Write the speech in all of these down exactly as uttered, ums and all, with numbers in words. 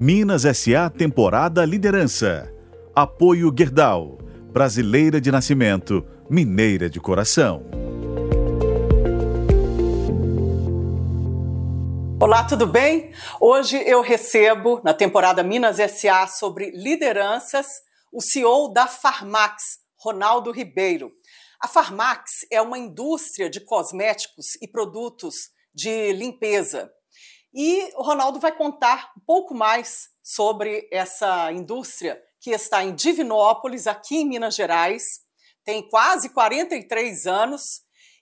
Minas S A Temporada Liderança. Apoio Gerdau. Brasileira de nascimento, mineira de coração. Olá, tudo bem? Hoje eu recebo, na temporada Minas S A sobre lideranças, o C E O da Farmax, Ronaldo Ribeiro. A Farmax é uma indústria de cosméticos e produtos de limpeza. E o Ronaldo vai contar um pouco mais sobre essa indústria que está em Divinópolis, aqui em Minas Gerais, tem quase quarenta e três anos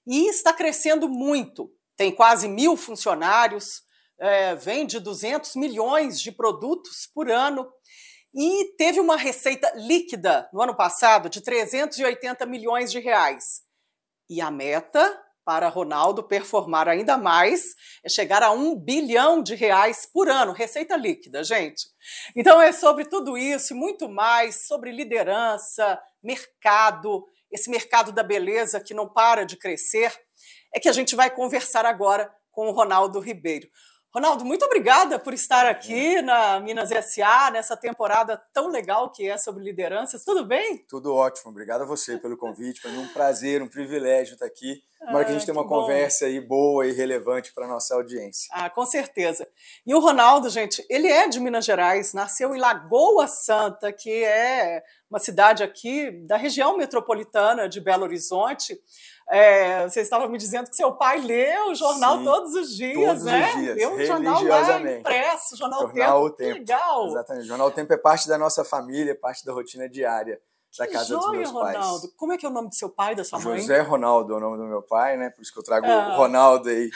e está crescendo muito. Tem quase mil funcionários, é, vende duzentos milhões de produtos por ano e teve uma receita líquida no ano passado de trezentos e oitenta milhões de reais. E a meta para Ronaldo performar ainda mais é chegar a um bilhão de reais por ano, receita líquida, gente. Então é sobre tudo isso e muito mais, sobre liderança, mercado, esse mercado da beleza que não para de crescer, é que a gente vai conversar agora com o Ronaldo Ribeiro. Ronaldo, muito obrigada por estar aqui na Minas S A, nessa temporada tão legal que é sobre lideranças. Tudo bem? Tudo ótimo. Obrigado a você pelo convite. Foi um prazer, um privilégio estar aqui. Tomara ah, que a gente tenha uma bom. conversa aí boa e relevante para a nossa audiência. Ah, com certeza. E o Ronaldo, gente, ele é de Minas Gerais, nasceu em Lagoa Santa, que é uma cidade aqui da região metropolitana de Belo Horizonte. É, você estava me dizendo que seu pai lê o jornal Sim, todos os dias, todos né? Os dias, lê um jornal lá impresso, jornal, jornal O Tempo. Que legal! Exatamente. O Jornal O Tempo é parte da nossa família, é parte da rotina diária da que casa joia, dos meus pais. Ronaldo. Como é que é o nome do seu pai e da sua mãe? José Ronaldo é o nome do meu pai, né? Por isso que eu trago ah. o Ronaldo aí.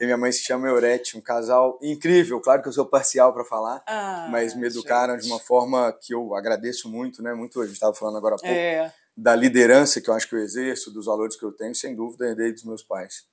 E minha mãe se chama Eurete, um casal incrível. Claro que eu sou parcial para falar, ah, mas me educaram gente. de uma forma que eu agradeço muito, né? Muito, a gente estava falando agora há pouco. É. Da liderança que eu acho que eu exerço, dos valores que eu tenho, sem dúvida, herdei dos meus pais.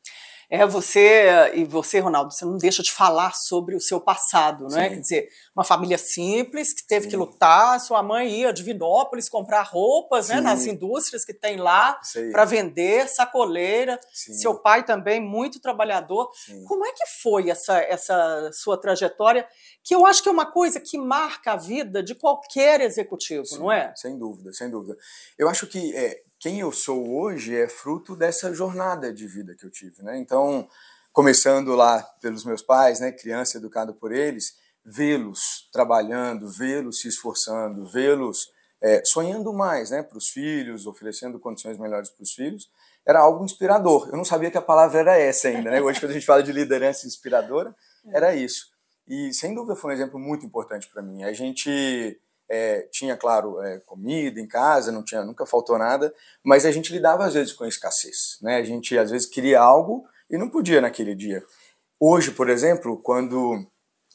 É, você, e você, Ronaldo, você não deixa de falar sobre o seu passado, não é? Quer dizer, uma família simples, que teve Sim. que lutar, sua mãe ia a Divinópolis comprar roupas, né, nas indústrias que tem lá, para vender, sacoleira, Sim. seu pai também, muito trabalhador. Sim. Como é que foi essa, essa sua trajetória, que eu acho que é uma coisa que marca a vida de qualquer executivo, Sim. não é? Sem dúvida, sem dúvida. Eu acho que... É, quem eu sou hoje é fruto dessa jornada de vida que eu tive, né? Então, começando lá pelos meus pais, né? Criança educada por eles, vê-los trabalhando, vê-los se esforçando, vê-los é, sonhando mais, né? Para os filhos, oferecendo condições melhores para os filhos, era algo inspirador. Eu não sabia que a palavra era essa ainda, né? Hoje, quando a gente fala de liderança inspiradora, era isso. E, sem dúvida, foi um exemplo muito importante para mim. A gente... É, tinha, claro, é, comida em casa, não tinha, nunca faltou nada, mas a gente lidava às vezes com a escassez, né? A gente às vezes queria algo e não podia naquele dia. Hoje, por exemplo, quando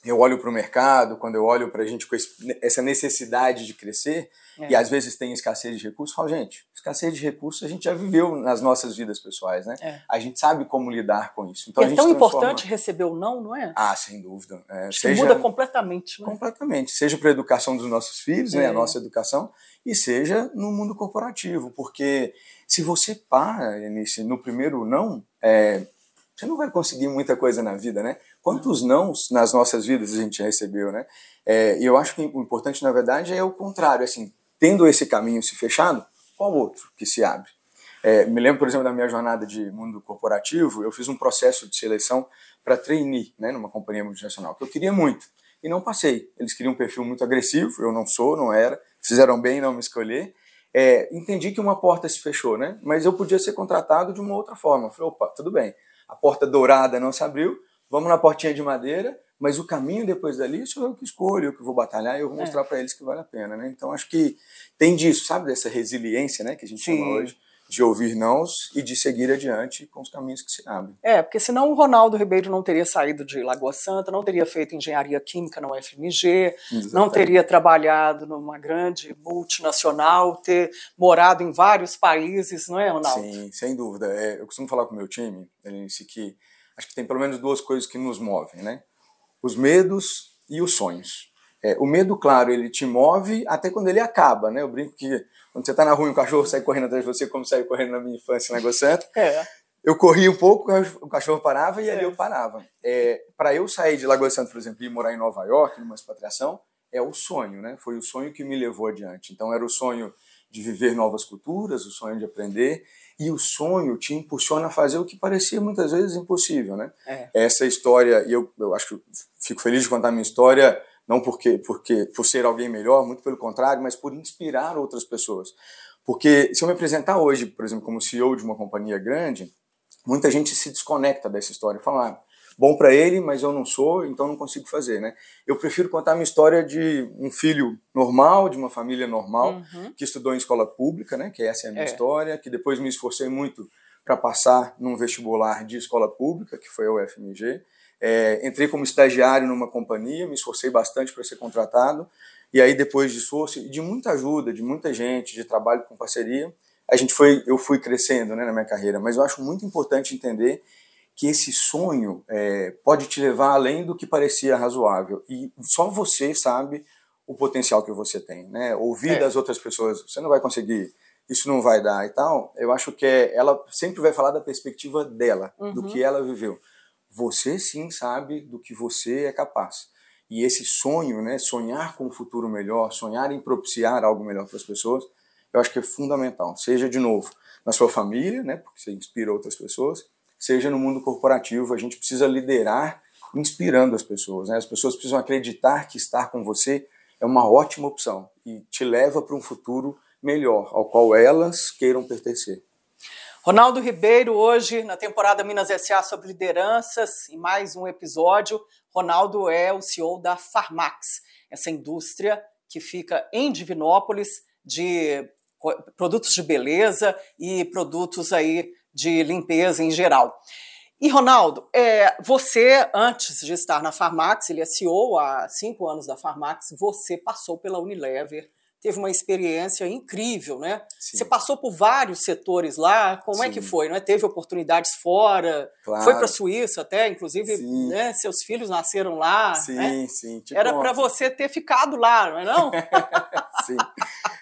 eu olho para o mercado, quando eu olho para a gente com esse, essa necessidade de crescer, é. e às vezes tem escassez de recursos, eu falo, gente, escassez de recursos a gente já viveu nas nossas vidas pessoais, né? É. A gente sabe como lidar com isso. Então, é a gente tão transforma... importante receber o não, não é? Ah, sem dúvida. É, seja... Muda completamente. Né? Completamente. Seja para a educação dos nossos filhos, é. né? A nossa educação, e seja no mundo corporativo, porque se você para nesse, no primeiro não, é, você não vai conseguir muita coisa na vida, né? Quantos nãos nas nossas vidas a gente recebeu, né? É, e eu acho que o importante, na verdade, é o contrário. Assim, tendo esse caminho se fechado, qual outro que se abre? É, me lembro, por exemplo, da minha jornada de mundo corporativo, eu fiz um processo de seleção para trainee, né, numa companhia multinacional, que eu queria muito, e não passei. Eles queriam um perfil muito agressivo, eu não sou, não era, fizeram bem não me escolher. É, entendi que uma porta se fechou, né? Mas eu podia ser contratado de uma outra forma. Eu falei, opa, tudo bem, a porta dourada não se abriu, vamos na portinha de madeira, mas o caminho depois dali sou eu que escolho, eu que vou batalhar e eu vou mostrar é. para eles que vale a pena, né? Então acho que tem disso, sabe? Dessa resiliência, né? Que a gente Sim. chama hoje, de ouvir nãos e de seguir adiante com os caminhos que se abrem. É, porque senão o Ronaldo Ribeiro não teria saído de Lagoa Santa, não teria feito engenharia química na U F M G, Exatamente. não teria trabalhado numa grande multinacional, ter morado em vários países, não é, Ronaldo? Sim, sem dúvida. É, eu costumo falar com o meu time, ele disse que acho que tem pelo menos duas coisas que nos movem, né? Os medos e os sonhos. É, o medo, claro, ele te move até quando ele acaba, né? Eu brinco que quando você tá na rua e o cachorro sai correndo atrás de você, como saiu correndo na minha infância, na Lagoa Santa, é. eu corri um pouco, o cachorro parava e é. ali eu parava. É, para eu sair de Lagoa Santa, por exemplo, e morar em Nova York, numa expatriação, é o sonho, né? Foi o sonho que me levou adiante. Então era o sonho de viver novas culturas, o sonho de aprender, e o sonho te impulsiona a fazer o que parecia muitas vezes impossível, né? É. Essa história, e eu, eu acho que fico feliz de contar a minha história, não porque, porque por ser alguém melhor, muito pelo contrário, mas por inspirar outras pessoas. Porque se eu me apresentar hoje, por exemplo, como C E O de uma companhia grande, muita gente se desconecta dessa história e fala, ah, bom para ele, mas eu não sou, então não consigo fazer, né? Eu prefiro contar a minha história de um filho normal, de uma família normal, uhum. que estudou em escola pública, né? Que essa é a minha é. história, que depois me esforcei muito para passar num vestibular de escola pública, que foi a U F M G. É, entrei como estagiário numa companhia, me esforcei bastante para ser contratado, e aí depois de esforço e de muita ajuda, de muita gente, de trabalho com parceria, a gente foi, eu fui crescendo, né, na minha carreira, mas eu acho muito importante entender que esse sonho é, pode te levar além do que parecia razoável, e só você sabe o potencial que você tem, né? Ouvir é. das outras pessoas, você não vai conseguir, isso não vai dar e tal, eu acho que é, ela sempre vai falar da perspectiva dela, uhum. do que ela viveu. Você sim sabe do que você é capaz. E esse sonho, né, sonhar com um futuro melhor, sonhar em propiciar algo melhor para as pessoas, eu acho que é fundamental. Seja, de novo, na sua família, né, porque você inspira outras pessoas, seja no mundo corporativo, a gente precisa liderar inspirando as pessoas, né? As pessoas precisam acreditar que estar com você é uma ótima opção e te leva para um futuro melhor, ao qual elas queiram pertencer. Ronaldo Ribeiro, hoje, na temporada Minas S A sobre lideranças, em mais um episódio. Ronaldo é o C E O da Farmax, essa indústria que fica em Divinópolis, de produtos de beleza e produtos aí de limpeza em geral. E, Ronaldo, é, você, antes de estar na Farmax, ele é C E O há cinco anos da Farmax, você passou pela Unilever, teve uma experiência incrível, né? Sim. Você passou por vários setores lá, como Sim. é que foi? Não é? Teve oportunidades fora, claro. Foi para a Suíça até, inclusive, né? Seus filhos nasceram lá. Sim, né? sim. Tipo, era para você ter ficado lá, não é não? Sim.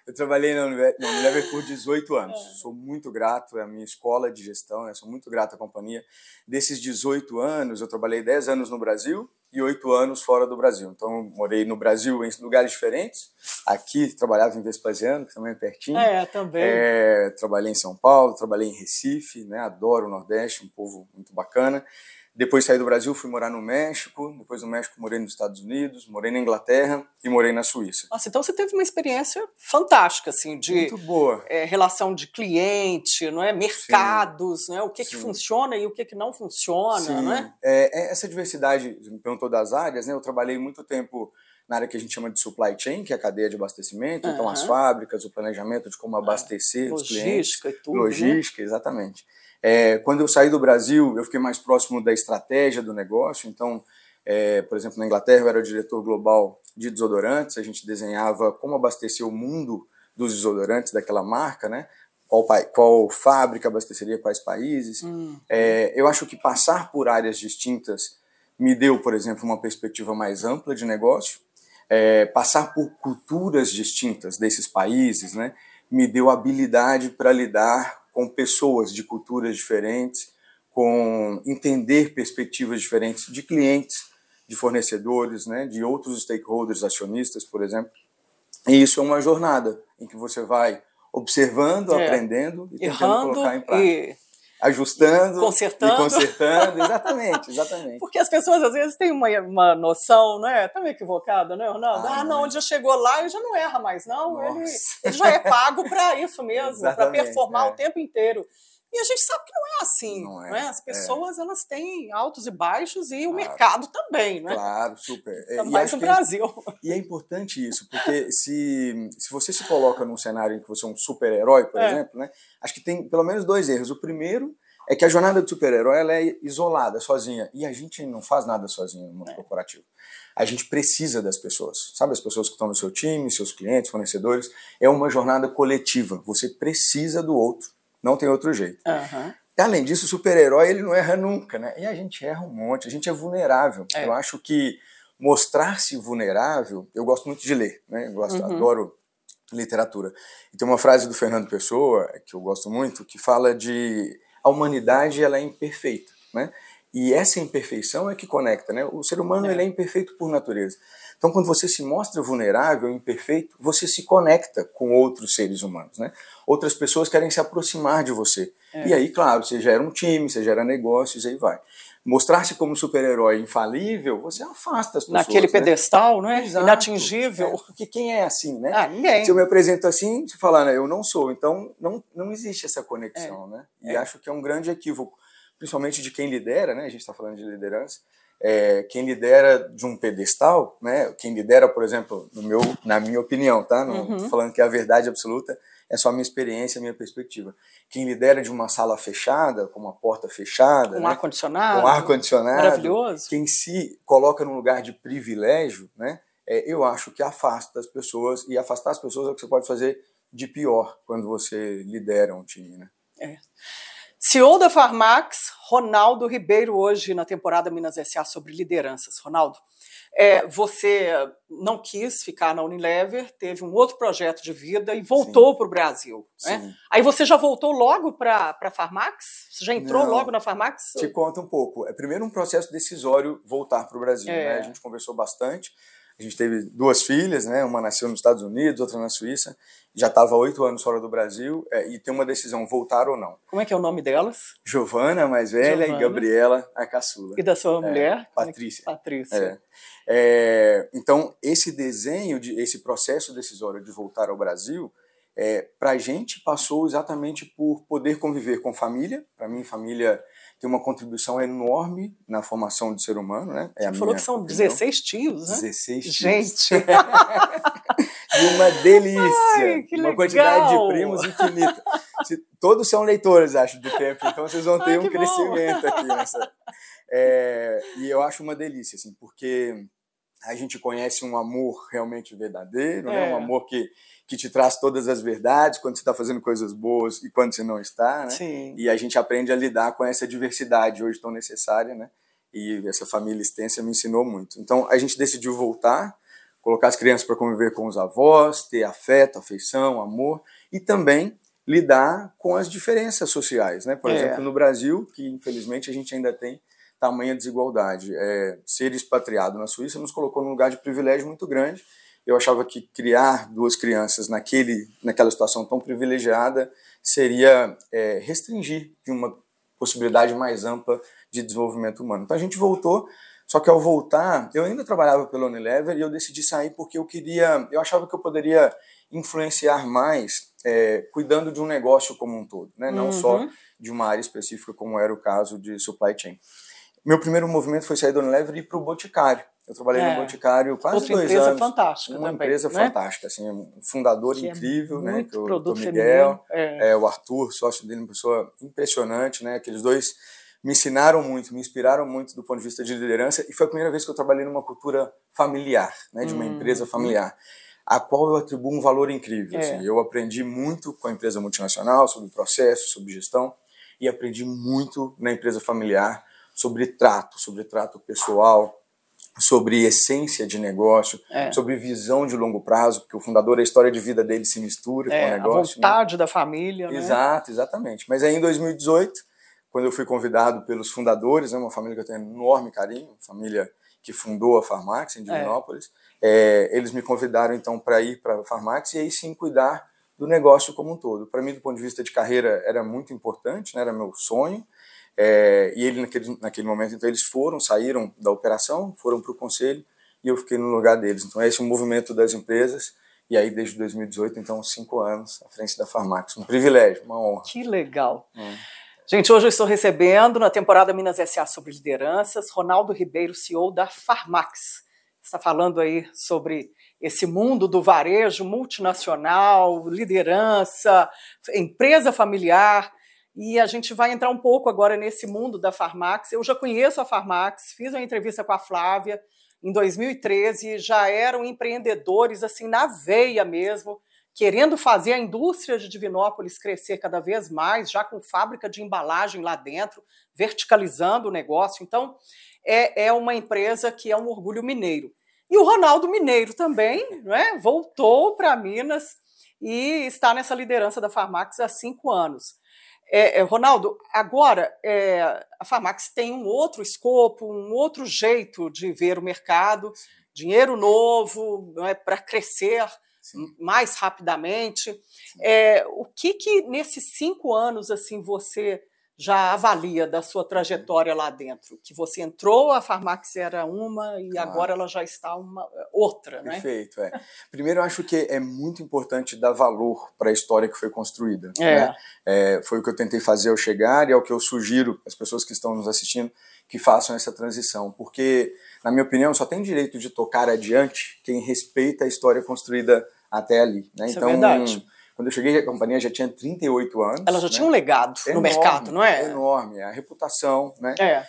Eu trabalhei na Unilever por dezoito anos. É. Sou muito grato, é a minha escola de gestão, né? Sou muito grato à companhia. Desses dezoito anos, eu trabalhei dez anos no Brasil, e oito anos fora do Brasil. Então, eu morei no Brasil em lugares diferentes. Aqui, trabalhava em Vespasiano, que também é pertinho. É, também. É, trabalhei em São Paulo, trabalhei em Recife, né? Adoro o Nordeste, um povo muito bacana. Depois saí do Brasil, fui morar no México. Depois do México, morei nos Estados Unidos, morei na Inglaterra e morei na Suíça. Nossa, então você teve uma experiência fantástica, assim, de... Muito boa. É, relação de cliente, não é? Mercados, né? O que, que funciona e o que, que não funciona, Sim. não é? É? Essa diversidade, me perguntou das áreas, né? Eu trabalhei muito tempo na área que a gente chama de supply chain, que é a cadeia de abastecimento. Uhum. Então, as fábricas, o planejamento de como abastecer uhum. os clientes. Logística e tudo, Logística, né? Exatamente. É, quando eu saí do Brasil, eu fiquei mais próximo da estratégia do negócio. Então, é, por exemplo, na Inglaterra eu era o diretor global de desodorantes, a gente desenhava como abastecer o mundo dos desodorantes daquela marca, né? Qual, qual fábrica abasteceria quais países. Hum. É, eu acho que passar por áreas distintas me deu, por exemplo, uma perspectiva mais ampla de negócio. É, passar por culturas distintas desses países, né? Me deu habilidade para lidar com pessoas de culturas diferentes, com entender perspectivas diferentes de clientes, de fornecedores, né, de outros stakeholders, acionistas, por exemplo. E isso é uma jornada em que você vai observando, é. aprendendo e tentando Errando colocar em prática. E... Ajustando e consertando. E consertando, exatamente, exatamente. Porque as pessoas às vezes têm uma, uma noção, não é? Tão equivocada, não é, Ronaldo? Ah, ah não, mas... já chegou lá, ele já não erra mais, não. Ele, ele já é pago para isso mesmo, para performar é. o tempo inteiro. E a gente sabe que não é assim, não é? Não é? As pessoas é. elas têm altos e baixos e o claro. mercado também, né? Claro, super. Também no Brasil. É, e é importante isso, porque se, se você se coloca num cenário em que você é um super-herói, por é. exemplo, né? Acho que tem pelo menos dois erros. O primeiro é que a jornada do super-herói ela é isolada, sozinha. E a gente não faz nada sozinho no mundo é. corporativo. A gente precisa das pessoas, sabe? As pessoas que estão no seu time, seus clientes, fornecedores. É uma jornada coletiva. Você precisa do outro. Não tem outro jeito. Uhum. Além disso, o super-herói ele não erra nunca, né? E a gente erra um monte, a gente é vulnerável. É. Eu acho que mostrar-se vulnerável, eu gosto muito de ler, né? Eu gosto, uhum. adoro literatura. E tem uma frase do Fernando Pessoa, que eu gosto muito, que fala de a humanidade ela é imperfeita, né? E essa imperfeição é que conecta, né? O ser humano, é. ele é imperfeito por natureza. Então, quando você se mostra vulnerável, imperfeito, você se conecta com outros seres humanos, né? Outras pessoas querem se aproximar de você. É. E aí, claro, você gera um time, você gera negócios, aí vai. Mostrar-se como super-herói infalível, você afasta as pessoas. Naquele né? pedestal, não é? Exato. Inatingível. É, porque quem é assim, né? Ah, ninguém. Se eu me apresento assim, se falar, né, eu não sou. Então, não, não existe essa conexão, é. né? E é. acho que é um grande equívoco, principalmente de quem lidera, né? A gente está falando de liderança. É, quem lidera de um pedestal, né? Quem lidera, por exemplo, no meu, na minha opinião, tá? Não uhum. tô falando que é a verdade absoluta, é só a minha experiência, a minha perspectiva. Quem lidera de uma sala fechada, com uma porta fechada... Um né? ar-condicionado. Um ar-condicionado. Maravilhoso. Quem se coloca num lugar de privilégio, né? É, eu acho que afasta as pessoas, e afastar as pessoas é o que você pode fazer de pior quando você lidera um time, né? É. C E O da Farmax, Ronaldo Ribeiro, hoje na temporada Minas S A sobre lideranças. Ronaldo, é, você não quis ficar na Unilever, teve um outro projeto de vida e voltou para o Brasil. Né? Aí você já voltou logo para a Farmax? Você já entrou não, logo na Farmax? Te conta um pouco. É primeiro um processo decisório voltar para o Brasil. É. Né? A gente conversou bastante. A gente teve duas filhas, né? Uma nasceu nos Estados Unidos, outra na Suíça. Já estava oito anos fora do Brasil, é, e tem uma decisão, voltar ou não. Como é que é o nome delas? Giovanna, a mais velha, Giovanna. E Gabriela, a caçula. E da sua é, mulher? Patrícia. Patrícia. É. É, então, esse desenho, de, esse processo decisório de voltar ao Brasil, é, para a gente passou exatamente por poder conviver com família. Para mim, família... tem uma contribuição enorme na formação do ser humano, né? É Você a falou minha que são dezesseis tios, né? dezesseis tios. Gente! E uma delícia! Ai, que legal. Uma quantidade de primos infinita. Todos são leitores, acho, do tempo, então vocês vão ter Ai, um crescimento bom. Aqui. Nessa... É, e eu acho uma delícia, assim, porque a gente conhece um amor realmente verdadeiro, é. né? Um amor que... que te traz todas as verdades quando você está fazendo coisas boas e quando você não está, né? Sim. E a gente aprende a lidar com essa diversidade hoje tão necessária, né? E essa família extensa me ensinou muito. Então, a gente decidiu voltar, colocar as crianças para conviver com os avós, ter afeto, afeição, amor e também lidar com as diferenças sociais, né? Por é. exemplo, no Brasil, que infelizmente a gente ainda tem tamanha desigualdade. É, ser expatriado na Suíça nos colocou num lugar de privilégio muito grande. Eu achava que criar duas crianças naquele, naquela situação tão privilegiada seria é, restringir de uma possibilidade mais ampla de desenvolvimento humano. Então a gente voltou, só que ao voltar, eu ainda trabalhava pela Unilever e eu decidi sair porque eu queria, eu achava que eu poderia influenciar mais é, cuidando de um negócio como um todo, né? Não uhum. só de uma área específica como era o caso de supply chain. Meu primeiro movimento foi sair da Unilever e ir para o Boticário. Eu trabalhei é. no Boticário quase Outra dois anos. Uma empresa fantástica Uma também, empresa né? fantástica, assim, um fundador que incrível, é né? O produto Miguel, é. É, o Arthur, sócio dele, uma pessoa impressionante, né? Aqueles dois me ensinaram muito, me inspiraram muito do ponto de vista de liderança e foi a primeira vez que eu trabalhei numa cultura familiar, né? De uma hum. empresa familiar, a qual eu atribuo um valor incrível. É. Assim, eu aprendi muito com a empresa multinacional, sobre processo, sobre gestão e aprendi muito na empresa familiar sobre trato, sobre trato pessoal, sobre essência de negócio, é. sobre visão de longo prazo, porque o fundador, a história de vida dele se mistura é, com o negócio. A vontade né? da família. Exato, né? exatamente. Mas aí em dois mil e dezoito, quando eu fui convidado pelos fundadores, né, uma família que eu tenho enorme carinho, família que fundou a Farmax em Divinópolis, é. É, eles me convidaram então para ir para a Farmax e aí sim cuidar do negócio como um todo. Para mim, do ponto de vista de carreira, era muito importante, né, era meu sonho. É, e ele naquele, naquele momento, então eles foram, saíram da operação, foram para o conselho e eu fiquei no lugar deles. Então esse é o movimento das empresas e aí desde dois mil e dezoito, então cinco anos à frente da Farmax. Um privilégio, uma honra. Que legal. Hum. Gente, hoje eu estou recebendo na temporada Minas S A sobre lideranças, Ronaldo Ribeiro, C E O da Farmax. Está falando aí sobre esse mundo do varejo multinacional, liderança, empresa familiar. E a gente vai entrar um pouco agora nesse mundo da Farmax. Eu já conheço a Farmax, fiz uma entrevista com a Flávia em dois mil e treze, já eram empreendedores assim na veia mesmo, querendo fazer a indústria de Divinópolis crescer cada vez mais, já com fábrica de embalagem lá dentro, verticalizando o negócio. Então, é, é uma empresa que é um orgulho mineiro. E o Ronaldo Mineiro também, né, voltou para Minas e está nessa liderança da Farmax há cinco anos. É, é, Ronaldo, agora é, a Farmax tem um outro escopo, um outro jeito de ver o mercado, dinheiro novo, não é, para crescer. Sim. Mais rapidamente. É, o que que nesses cinco anos assim você já avalia da sua trajetória lá dentro? Que você entrou, a Farmax era uma e claro. Agora ela já está uma outra, né? Perfeito, é. Primeiro, eu acho que é muito importante dar valor para a história que foi construída. É. Né? É, foi o que eu tentei fazer ao chegar e é o que eu sugiro às pessoas que estão nos assistindo que façam essa transição, porque, na minha opinião, só tem direito de tocar adiante quem respeita a história construída até ali. Né? Isso então, é verdade. Quando eu cheguei, a companhia já tinha trinta e oito anos. Ela já né? tinha um legado enorme, no mercado, não é? Enorme. A reputação, né? É.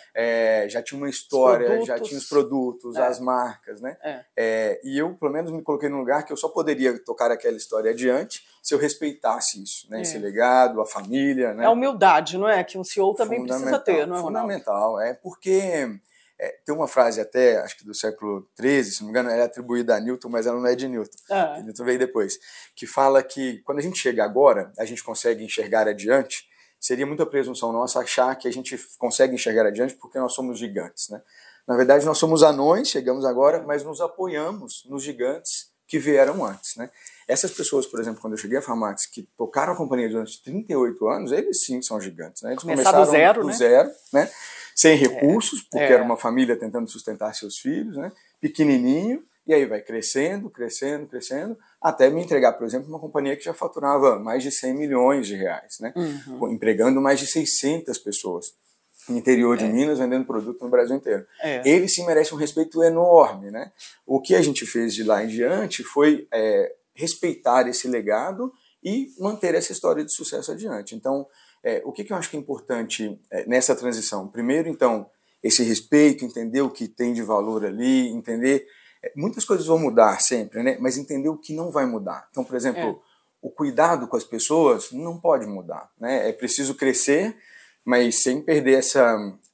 É, já tinha uma história, já tinha os produtos, é. As marcas, né? É. É, e eu, pelo menos, me coloquei num lugar que eu só poderia tocar aquela história adiante se eu respeitasse isso, né? É. Esse legado, a família, né? É a humildade, não é? Que um C E O também precisa ter, não é, Ronaldo? Fundamental. É porque... É, tem uma frase até, acho que do século treze, se não me engano, ela é atribuída a Newton, mas ela não é de Newton. Ah. Newton veio depois. Que fala que quando a gente chega agora, a gente consegue enxergar adiante. Seria muita presunção nossa achar que a gente consegue enxergar adiante porque nós somos gigantes, né? Na verdade, nós somos anões, chegamos agora, mas nos apoiamos nos gigantes que vieram antes, né? Essas pessoas, por exemplo, quando eu cheguei à Farmax, que tocaram a companhia durante trinta e oito anos, eles sim são gigantes, né? Eles começaram do zero, do né? zero, né? Sem recursos, é, porque é. Era uma família tentando sustentar seus filhos, né? Pequenininho, e aí vai crescendo, crescendo, crescendo, até me entregar, por exemplo, uma companhia que já faturava mais de cem milhões de reais, né? Uhum. Empregando mais de seiscentas pessoas no interior de é. Minas, vendendo produto no Brasil inteiro. É. Ele sim merece um respeito enorme, né? O que a gente fez de lá em diante foi é, respeitar esse legado e manter essa história de sucesso adiante. Então, É, o que, que eu acho que é importante é, nessa transição? Primeiro, então, esse respeito, entender o que tem de valor ali, entender... É, muitas coisas vão mudar sempre, né? Mas entender o que não vai mudar. Então, por exemplo, é. o cuidado com as pessoas não pode mudar, né? É preciso crescer, mas sem perder essa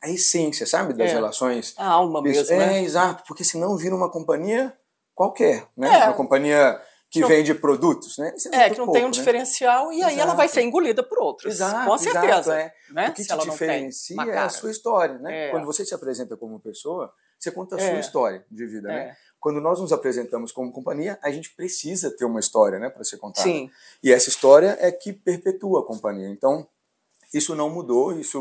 a essência, sabe? Das é. relações... A alma mesmo, é, né? É, exato, porque senão vira uma companhia qualquer, né? É. Uma companhia... que não, vende produtos, né? É, é que não pouco, tem um né? diferencial e aí exato. Ela vai ser engolida por outros. Exato, com certeza. Exato, é. Né? O que se te ela diferencia não tem é a sua história, né? É. Quando você se apresenta como pessoa, você conta a sua é. história de vida, é. né? Quando nós nos apresentamos como companhia, a gente precisa ter uma história, né, para ser contada. Sim. E essa história é que perpetua a companhia. Então, isso não mudou, isso...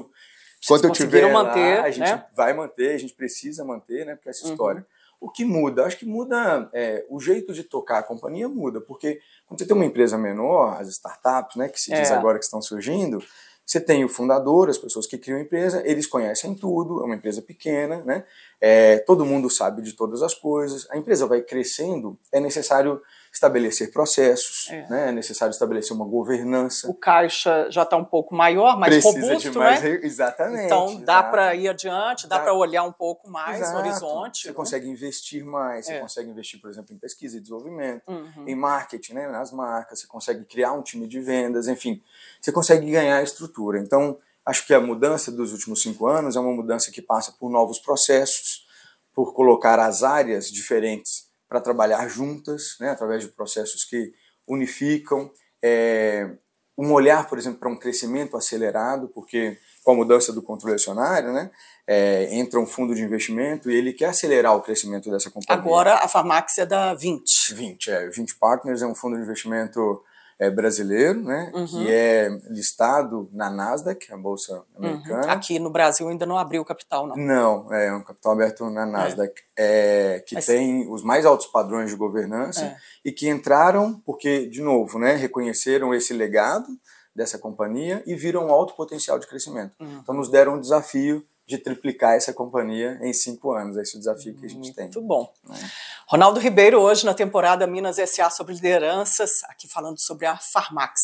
Vocês quando eu tiver manter, lá, a gente né? vai manter, a gente precisa manter, né? Porque essa uhum. história... O que muda? Acho que muda é, o jeito de tocar a companhia muda, porque quando você tem uma empresa menor, as startups, né, que se diz é. agora que estão surgindo, você tem o fundador, as pessoas que criam a empresa, eles conhecem tudo, é uma empresa pequena, né, é, todo mundo sabe de todas as coisas, a empresa vai crescendo, é necessário estabelecer processos, é, né, é necessário estabelecer uma governança. O caixa já está um pouco maior, mais precisa robusto, de mais, né? Exatamente. Então exatamente. Dá para ir adiante, dá, dá para olhar um pouco mais exato. O horizonte. Você né? consegue investir mais, é. Você consegue investir, por exemplo, em pesquisa e desenvolvimento, uhum. em marketing, né, nas marcas, você consegue criar um time de vendas, enfim, você consegue ganhar estrutura. Então, acho que a mudança dos últimos cinco anos é uma mudança que passa por novos processos, por colocar as áreas diferentes para trabalhar juntas, né, através de processos que unificam, é, um olhar, por exemplo, para um crescimento acelerado, porque com a mudança do controle acionário, né, é, entra um fundo de investimento e ele quer acelerar o crescimento dessa companhia. Agora a Farmax é da Vint. Vint, é. Vint Partners é um fundo de investimento é, brasileiro, né, uhum. que é listado na NASDAQ, a bolsa americana. Uhum. Aqui no Brasil ainda não abriu capital, não. Não, é um capital aberto na NASDAQ. É. É, que mas, tem os mais altos padrões de governança é. E que entraram porque, de novo, né, reconheceram esse legado dessa companhia e viram alto potencial de crescimento. Uhum. Então nos deram um desafio de triplicar essa companhia em cinco anos. Esse é o desafio que a gente muito tem. Muito bom. É. Ronaldo Ribeiro, hoje na temporada Minas S A sobre lideranças, aqui falando sobre a Farmax.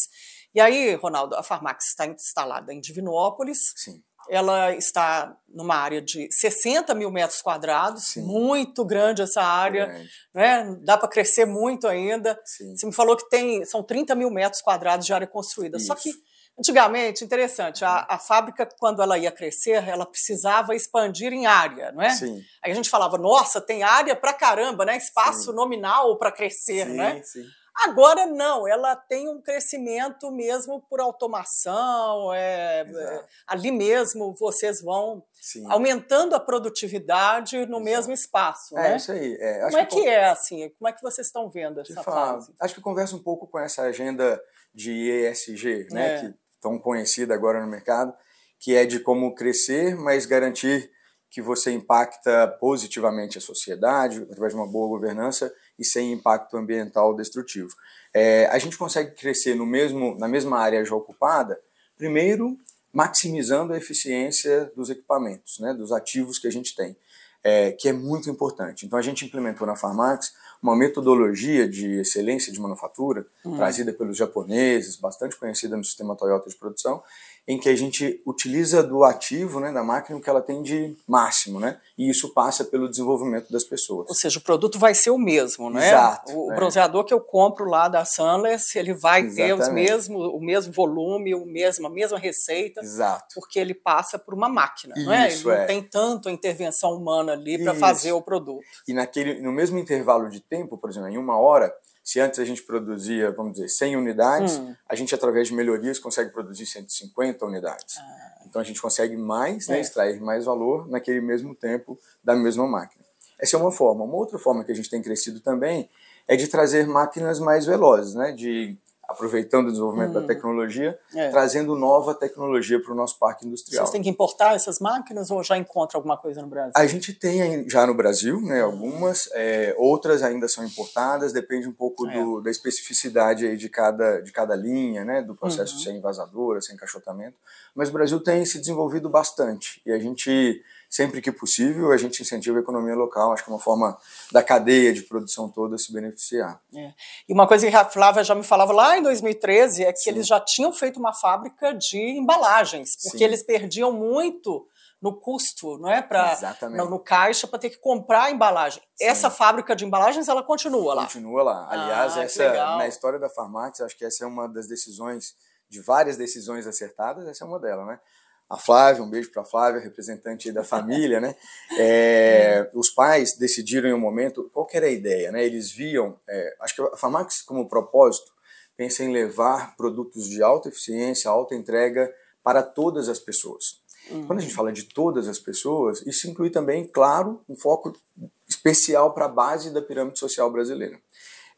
E aí, Ronaldo, a Farmax está instalada em Divinópolis. Sim. Ela está numa área de sessenta mil metros quadrados, sim. muito grande essa área, grande. Né? Dá para crescer muito ainda. Sim. Você me falou que tem, são trinta mil metros quadrados de área construída, isso. só que antigamente, interessante, a, a fábrica, quando ela ia crescer, ela precisava expandir em área, não é? Sim. Aí a gente falava, nossa, tem área para caramba, né? Espaço sim. nominal para crescer, sim, né? Sim. Agora não, ela tem um crescimento mesmo por automação, é, é, ali mesmo vocês vão Sim. aumentando a produtividade no Exato. Mesmo espaço. É, né? Isso aí. É, acho como é que, que é, assim, como é que vocês estão vendo essa fala, fase? Acho que conversa um pouco com essa agenda de E S G, né, é. que tão conhecida agora no mercado, que é de como crescer, mas garantir que você impacta positivamente a sociedade através de uma boa governança e sem impacto ambiental destrutivo. É, a gente consegue crescer no mesmo, na mesma área já ocupada, primeiro maximizando a eficiência dos equipamentos, né, dos ativos que a gente tem, é, que é muito importante. Então a gente implementou na Farmax uma metodologia de excelência de manufatura, uhum. trazida pelos japoneses, bastante conhecida no sistema Toyota de produção, em que a gente utiliza do ativo, né, da máquina, o que ela tem de máximo, né? E isso passa pelo desenvolvimento das pessoas. Ou seja, o produto vai ser o mesmo, né? Exato. O é. bronzeador que eu compro lá da Sunless, ele vai Exatamente. Ter os mesmos, o mesmo volume, o mesmo, a mesma receita, Exato. Porque ele passa por uma máquina, isso, não é? Ele não é. tem tanto a intervenção humana ali para fazer o produto. E naquele, no mesmo intervalo de tempo, por exemplo, em uma hora, se antes a gente produzia, vamos dizer, cem unidades, hum. a gente, através de melhorias, consegue produzir cento e cinquenta unidades. Ah. Então, a gente consegue mais, né, é. extrair mais valor naquele mesmo tempo da mesma máquina. Essa é uma forma. Uma outra forma que a gente tem crescido também é de trazer máquinas mais velozes, né, de, aproveitando o desenvolvimento hum. da tecnologia, é. trazendo nova tecnologia para o nosso parque industrial. Vocês têm que importar essas máquinas ou já encontra alguma coisa no Brasil? A gente tem já no Brasil, né, algumas, é, outras ainda são importadas, depende um pouco é. do, da especificidade aí de, cada, de cada linha, né, do processo uhum. sem envasadora, sem encaixotamento, mas o Brasil tem se desenvolvido bastante e a gente, sempre que possível, a gente incentiva a economia local, acho que é uma forma da cadeia de produção toda se beneficiar. É. E uma coisa que a Flávia já me falava lá em dois mil e treze é que Sim. eles já tinham feito uma fábrica de embalagens, porque Sim. eles perdiam muito no custo, não é? Pra, no, no caixa, para ter que comprar a embalagem. Sim. Essa fábrica de embalagens, ela continua lá? Continua lá. Aliás, ah, essa, na história da Farmax, acho que essa é uma das decisões, de várias decisões acertadas, essa é uma delas, né? A Flávia, um beijo para a Flávia, representante da família, né? É, os pais decidiram em um momento, qual que era a ideia, né? Eles viam, é, acho que a Farmax como propósito, pensa em levar produtos de alta eficiência, alta entrega para todas as pessoas. Uhum. Quando a gente fala de todas as pessoas, isso inclui também, claro, um foco especial para a base da pirâmide social brasileira.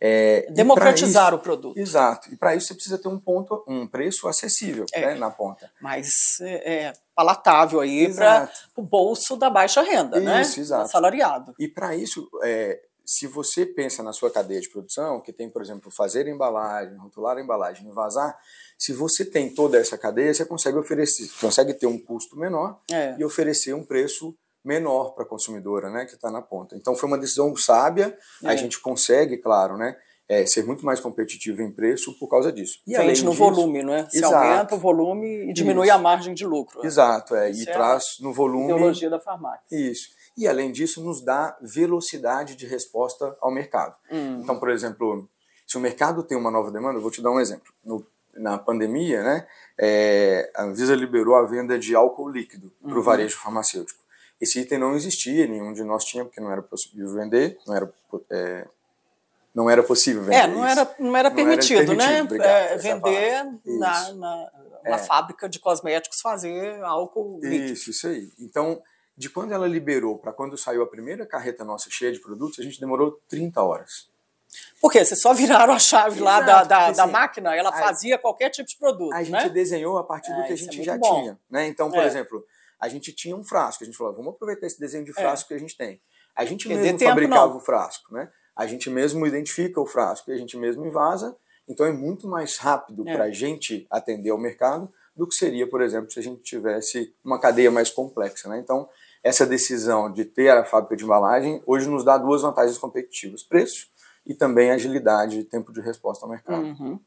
É, democratizar isso, o produto. Exato. E para isso você precisa ter um ponto, um preço acessível, é, né, na ponta. Mas é, palatável aí para o bolso da baixa renda, isso, né? Exato. Assalariado. E para isso, é, se você pensa na sua cadeia de produção, que tem, por exemplo, fazer embalagem, rotular a embalagem, envasar, se você tem toda essa cadeia, você consegue oferecer, consegue ter um custo menor é. e oferecer um preço menor para a consumidora, né, que está na ponta. Então foi uma decisão sábia, é. a gente consegue, claro, né, é, ser muito mais competitivo em preço por causa disso. E além disso, no volume, não é? Se exato. Aumenta o volume e diminui isso. a margem de lucro. Exato, é, e é traz no volume... Ideologia da Farmax. Isso. E além disso, nos dá velocidade de resposta ao mercado. Hum. Então, por exemplo, se o mercado tem uma nova demanda, eu vou te dar um exemplo. No, na pandemia, né, é, a Anvisa liberou a venda de álcool líquido uhum. para o varejo farmacêutico. Esse item não existia, nenhum de nós tinha, porque não era possível vender, não era, é, não era possível vender. É, não, era, não era permitido, não era permitido, né? Obrigado, é, vender na, na, é. na fábrica de cosméticos fazer álcool líquido. Isso, isso aí. Então, de quando ela liberou para quando saiu a primeira carreta nossa cheia de produtos, a gente demorou trinta horas. Por quê? Vocês só viraram a chave Exato, lá da, da, da máquina, ela fazia a, qualquer tipo de produto, a né? A gente desenhou a partir do é, que a gente é já bom. Tinha. Né? Então, por é. exemplo... A gente tinha um frasco, a gente falou, vamos aproveitar esse desenho de frasco é. que a gente tem. A gente Perder mesmo tempo, fabricava não. o frasco, né? A gente mesmo identifica o frasco e a gente mesmo envasa, então é muito mais rápido é. para a gente atender ao mercado do que seria, por exemplo, se a gente tivesse uma cadeia mais complexa, né? Então, essa decisão de ter a fábrica de embalagem hoje nos dá duas vantagens competitivas, preço e também agilidade, tempo de resposta ao mercado. Uhum.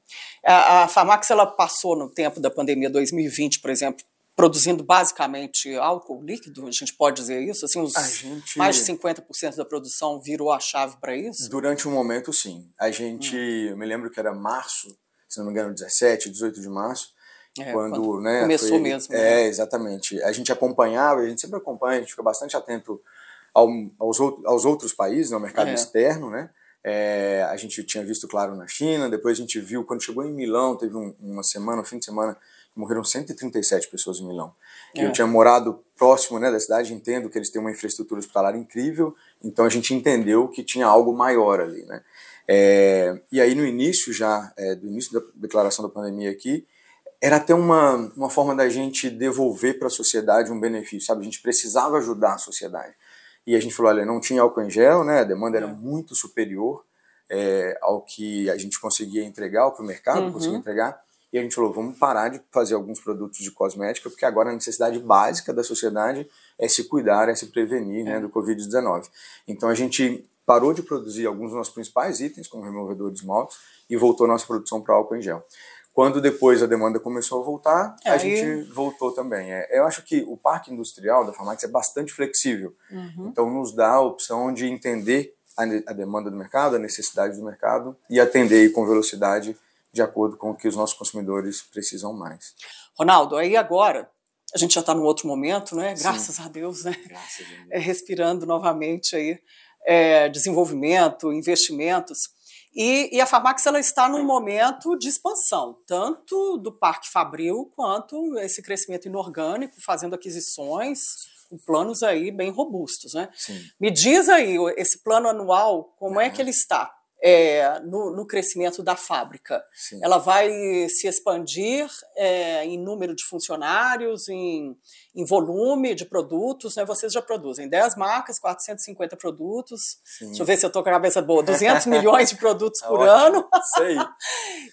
A, a Farmax, ela passou no tempo da pandemia dois mil e vinte, por exemplo, produzindo basicamente álcool líquido, a gente pode dizer isso? Assim, os gente... mais de cinquenta por cento da produção virou a chave para isso? Durante um momento, sim. A gente, hum. eu me lembro que era março, se não me engano, dezessete, dezoito de março, é, quando, quando né, começou foi... mesmo. É, né? Exatamente. A gente acompanhava, a gente sempre acompanha, a gente fica bastante atento ao, aos, outro, aos outros países, no mercado é. externo, né? É, a gente tinha visto, claro, na China, depois a gente viu, quando chegou em Milão, teve um, uma semana, um fim de semana, morreram cento e trinta e sete pessoas em Milão. É. Eu tinha morado próximo, né, da cidade, entendo que eles têm uma infraestrutura hospitalar incrível, então a gente entendeu que tinha algo maior ali, né? É, e aí no início já, é, do início da declaração da pandemia aqui, era até uma, uma forma da gente devolver para a sociedade um benefício, sabe? A gente precisava ajudar a sociedade. E a gente falou, olha, não tinha álcool em gel, né? A demanda era é. muito superior é, ao que a gente conseguia entregar, ao que o mercado uhum. conseguia entregar. E a gente falou, vamos parar de fazer alguns produtos de cosmética, porque agora a necessidade básica da sociedade é se cuidar, é se prevenir é. né, do covid dezenove. Então a gente parou de produzir alguns dos nossos principais itens, como removedor de esmaltes, e voltou a nossa produção para álcool em gel. Quando depois a demanda começou a voltar, é, a gente e... voltou também. É, eu acho que o parque industrial da Farmax é bastante flexível. Uhum. Então nos dá a opção de entender a, a demanda do mercado, a necessidade do mercado e atender com velocidade de acordo com o que os nossos consumidores precisam mais. Ronaldo, aí agora, a gente já está num outro momento, né? Graças Sim. a Deus, né? Graças a Deus. É, respirando novamente aí é, desenvolvimento, investimentos. E, e a Farmax ela está num momento de expansão, tanto do Parque Fabril quanto esse crescimento inorgânico, fazendo aquisições com planos aí bem robustos, né? Sim. Me diz aí, esse plano anual, como uhum. é que ele está é, no, no crescimento da fábrica? Sim. Ela vai se expandir é, em número de funcionários, em, em volume de produtos, né? Vocês já produzem dez marcas, quatrocentos e cinquenta produtos, Sim. deixa eu ver se eu estou com a cabeça boa, duzentos milhões de produtos por Ótimo. ano. Sei.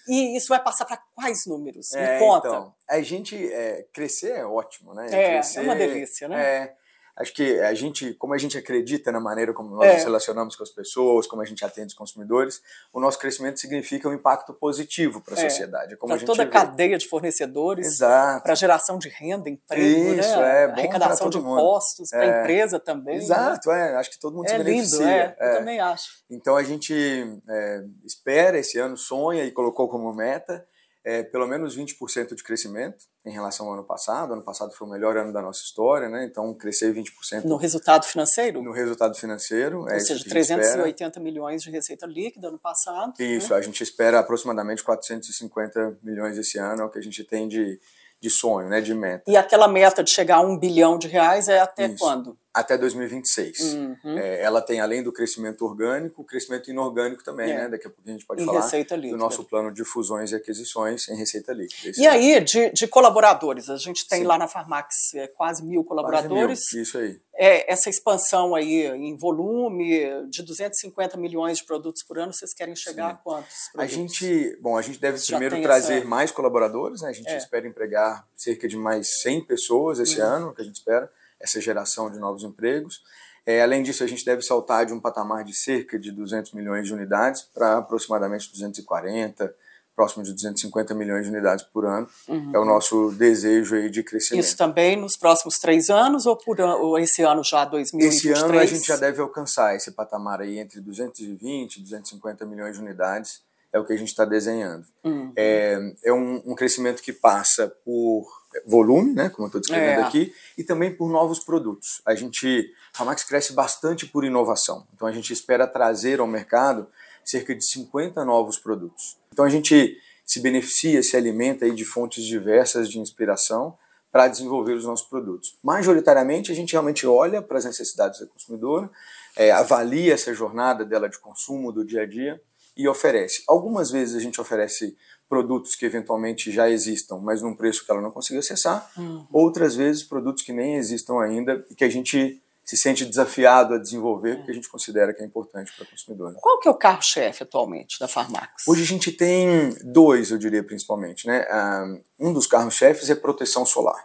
E isso vai passar para quais números? É, Me conta. Então, a gente, é, crescer é ótimo, né? É, crescer, é uma delícia, né? É, acho que a gente, como a gente acredita na maneira como nós é. nos relacionamos com as pessoas, como a gente atende os consumidores, o nosso crescimento significa um impacto positivo para a é. sociedade. Para toda a cadeia de fornecedores, para geração de renda, emprego, Isso, né? é, bom arrecadação de impostos, para a é. empresa também. Exato, né? é, acho que todo mundo é se beneficia. Lindo, é. É. Eu também acho. Então a gente é, espera esse ano, sonha e colocou como meta É, pelo menos vinte por cento de crescimento em relação ao ano passado. O ano passado foi o melhor ano da nossa história, né? Então, crescer vinte por cento... No resultado financeiro? No resultado financeiro. Ou é seja, trezentos e oitenta milhões de receita líquida ano passado. Isso, né? A gente espera aproximadamente quatrocentos e cinquenta milhões esse ano, é o que a gente tem de, de sonho, né? De meta. E aquela meta de chegar a um bilhão de reais é até Isso. quando? Até dois mil e vinte e seis. Uhum. É, ela tem, além do crescimento orgânico, o crescimento inorgânico também, é. né? Daqui a pouco a gente pode em falar do nosso plano de fusões e aquisições em receita líquida. Esse e é. aí, de, de colaboradores, a gente tem Sim. lá na Farmax é, quase mil colaboradores. Quase mil. Isso aí. É, essa expansão aí em volume de duzentos e cinquenta milhões de produtos por ano, vocês querem chegar Sim. a quantos produtos? A gente, bom, a gente deve Já primeiro trazer essa... mais colaboradores, né? A gente é. espera empregar cerca de mais cem pessoas esse uhum. ano, que a gente espera. Essa geração de novos empregos. É, além disso, a gente deve saltar de um patamar de cerca de duzentos milhões de unidades para aproximadamente duzentos e quarenta, próximo de duzentos e cinquenta milhões de unidades por ano. Uhum. É o nosso desejo aí de crescimento. Isso também nos próximos três anos ou, por an... ou esse ano já, dois mil e vinte e três? Esse ano a gente já deve alcançar esse patamar aí entre duzentos e vinte e duzentos e cinquenta milhões de unidades. É o que a gente está desenhando. Uhum. É, é um, um crescimento que passa por volume, né, como eu estou descrevendo é. aqui, e também por novos produtos. A gente, a Farmax cresce bastante por inovação. Então a gente espera trazer ao mercado cerca de cinquenta novos produtos. Então a gente se beneficia, se alimenta aí de fontes diversas de inspiração para desenvolver os nossos produtos. Majoritariamente a gente realmente olha para as necessidades da consumidora, é, avalia essa jornada dela de consumo, do dia a dia, e oferece. Algumas vezes a gente oferece produtos que eventualmente já existam, mas num preço que ela não conseguiu acessar. Uhum. Outras vezes, produtos que nem existam ainda e que a gente se sente desafiado a desenvolver, uhum. porque a gente considera que é importante para a consumidora. Qual que é o carro-chefe atualmente da Farmax? Hoje a gente tem dois, eu diria, principalmente, né? Um dos carros-chefes é proteção solar.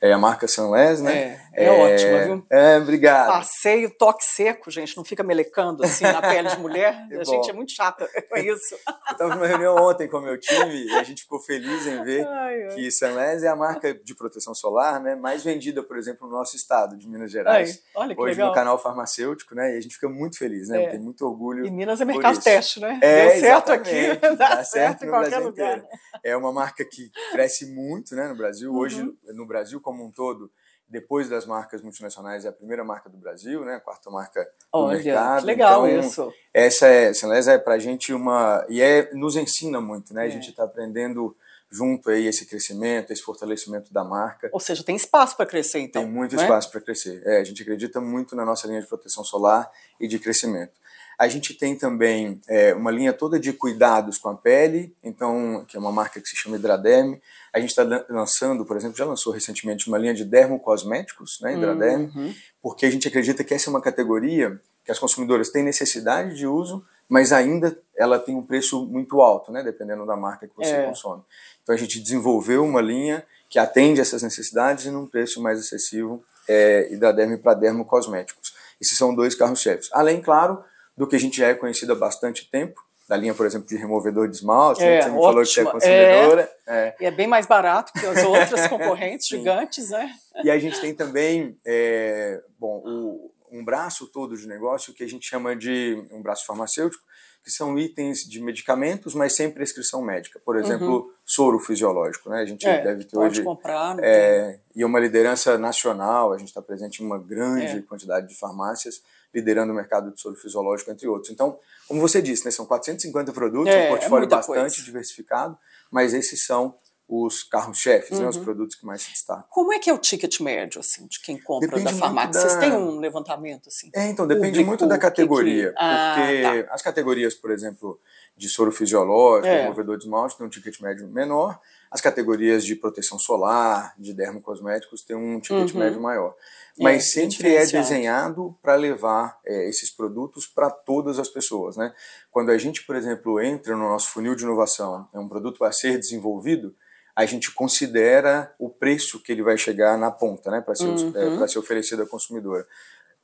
É. é a marca Sunless, né? É, é, é ótima, viu? É, obrigado. Passeio, toque seco, gente, não fica melecando assim na pele de mulher. É a gente é muito chata com isso. Eu estava numa reunião ontem com o meu time e a gente ficou feliz em ver ai, ai. que Sunless é a marca de proteção solar, né, mais vendida, por exemplo, no nosso estado de Minas Gerais. Ai, olha que Hoje legal. no canal farmacêutico, né? E a gente fica muito feliz, né? É. Tem muito orgulho. E Minas é mercado teste, né? É, Deu certo aqui, dá, dá certo em qualquer lugar. Inteiro. É uma marca que cresce muito, né, no Brasil. Hoje, uhum. no Brasil, Brasil como um todo, depois das marcas multinacionais, é a primeira marca do Brasil, né? A quarta marca do Olha, mercado. Que legal então, isso. Essa é, Sunless é pra gente uma... E é, nos ensina muito, né? É. A gente está aprendendo junto aí esse crescimento, esse fortalecimento da marca. Ou seja, tem espaço para crescer, então. Tem muito espaço para crescer. É, a gente acredita muito na nossa linha de proteção solar e de crescimento. A gente tem também é, uma linha toda de cuidados com a pele, então, que é uma marca que se chama Hidraderme. A gente está lançando, por exemplo, já lançou recentemente uma linha de dermocosméticos, né, Hidraderme, uhum. porque a gente acredita que essa é uma categoria que as consumidoras têm necessidade de uso, mas ainda ela tem um preço muito alto, né, dependendo da marca que você é. consome. Então a gente desenvolveu uma linha que atende essas necessidades e num preço mais acessível, é, Hidraderme para dermocosméticos. Esses são dois carros-chefes. Além, claro, do que a gente já é conhecido há bastante tempo, da linha, por exemplo, de removedor de esmalte, é, você me falou que você é consumidora. É, é. E é bem mais barato que as outras concorrentes gigantes, né? E a gente tem também é, bom, o, um braço todo de negócio que a gente chama de um braço farmacêutico, que são itens de medicamentos, mas sem prescrição médica. Por exemplo, uhum. soro fisiológico, né? A gente é, deve ter hoje... comprar, é, e é uma liderança nacional, a gente está presente em uma grande é. quantidade de farmácias, liderando o mercado de soro fisiológico, entre outros. Então, como você disse, né, são quatrocentos e cinquenta produtos, é, um portfólio é bastante coisa. diversificado, mas esses são os carros-chefes, uhum. né, os produtos que mais se destacam. Como é que é o ticket médio assim, de quem compra depende da Farmax? Da... Vocês têm um levantamento? assim? É, então, depende público, muito da categoria, que que... Ah, porque tá. as categorias, por exemplo, de soro fisiológico, é. removedor de esmalte, tem um ticket médio menor, as categorias de proteção solar, de dermocosméticos, tem um ticket uhum. médio maior. Mas é, sempre é desenhado para levar é, esses produtos para todas as pessoas, né? Quando a gente, por exemplo, entra no nosso funil de inovação, é um produto a ser desenvolvido, a gente considera o preço que ele vai chegar na ponta, né? Para ser, uhum. é, para ser oferecido à consumidora.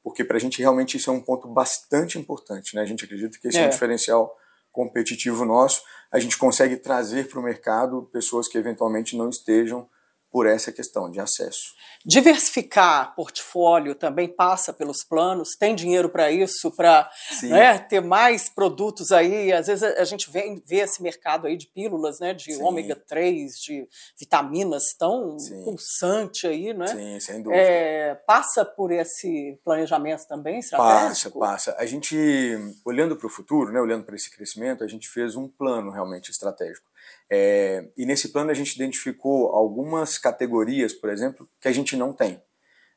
Porque para a gente realmente isso é um ponto bastante importante, né? A gente acredita que esse é, é um diferencial competitivo nosso. A gente consegue trazer para o mercado pessoas que eventualmente não estejam por essa questão de acesso. Diversificar portfólio também passa pelos planos, tem dinheiro para isso, para né, ter mais produtos aí. Às vezes a gente vê, vê esse mercado aí de pílulas, né, de Sim. ômega três, de vitaminas tão Sim. pulsante aí, né? Sim, sem dúvida. É, passa por esse planejamento também estratégico? Passa, passa. A gente, olhando para o futuro, né, olhando para esse crescimento, a gente fez um plano realmente estratégico. É, e nesse plano a gente identificou algumas categorias, por exemplo, que a gente não tem,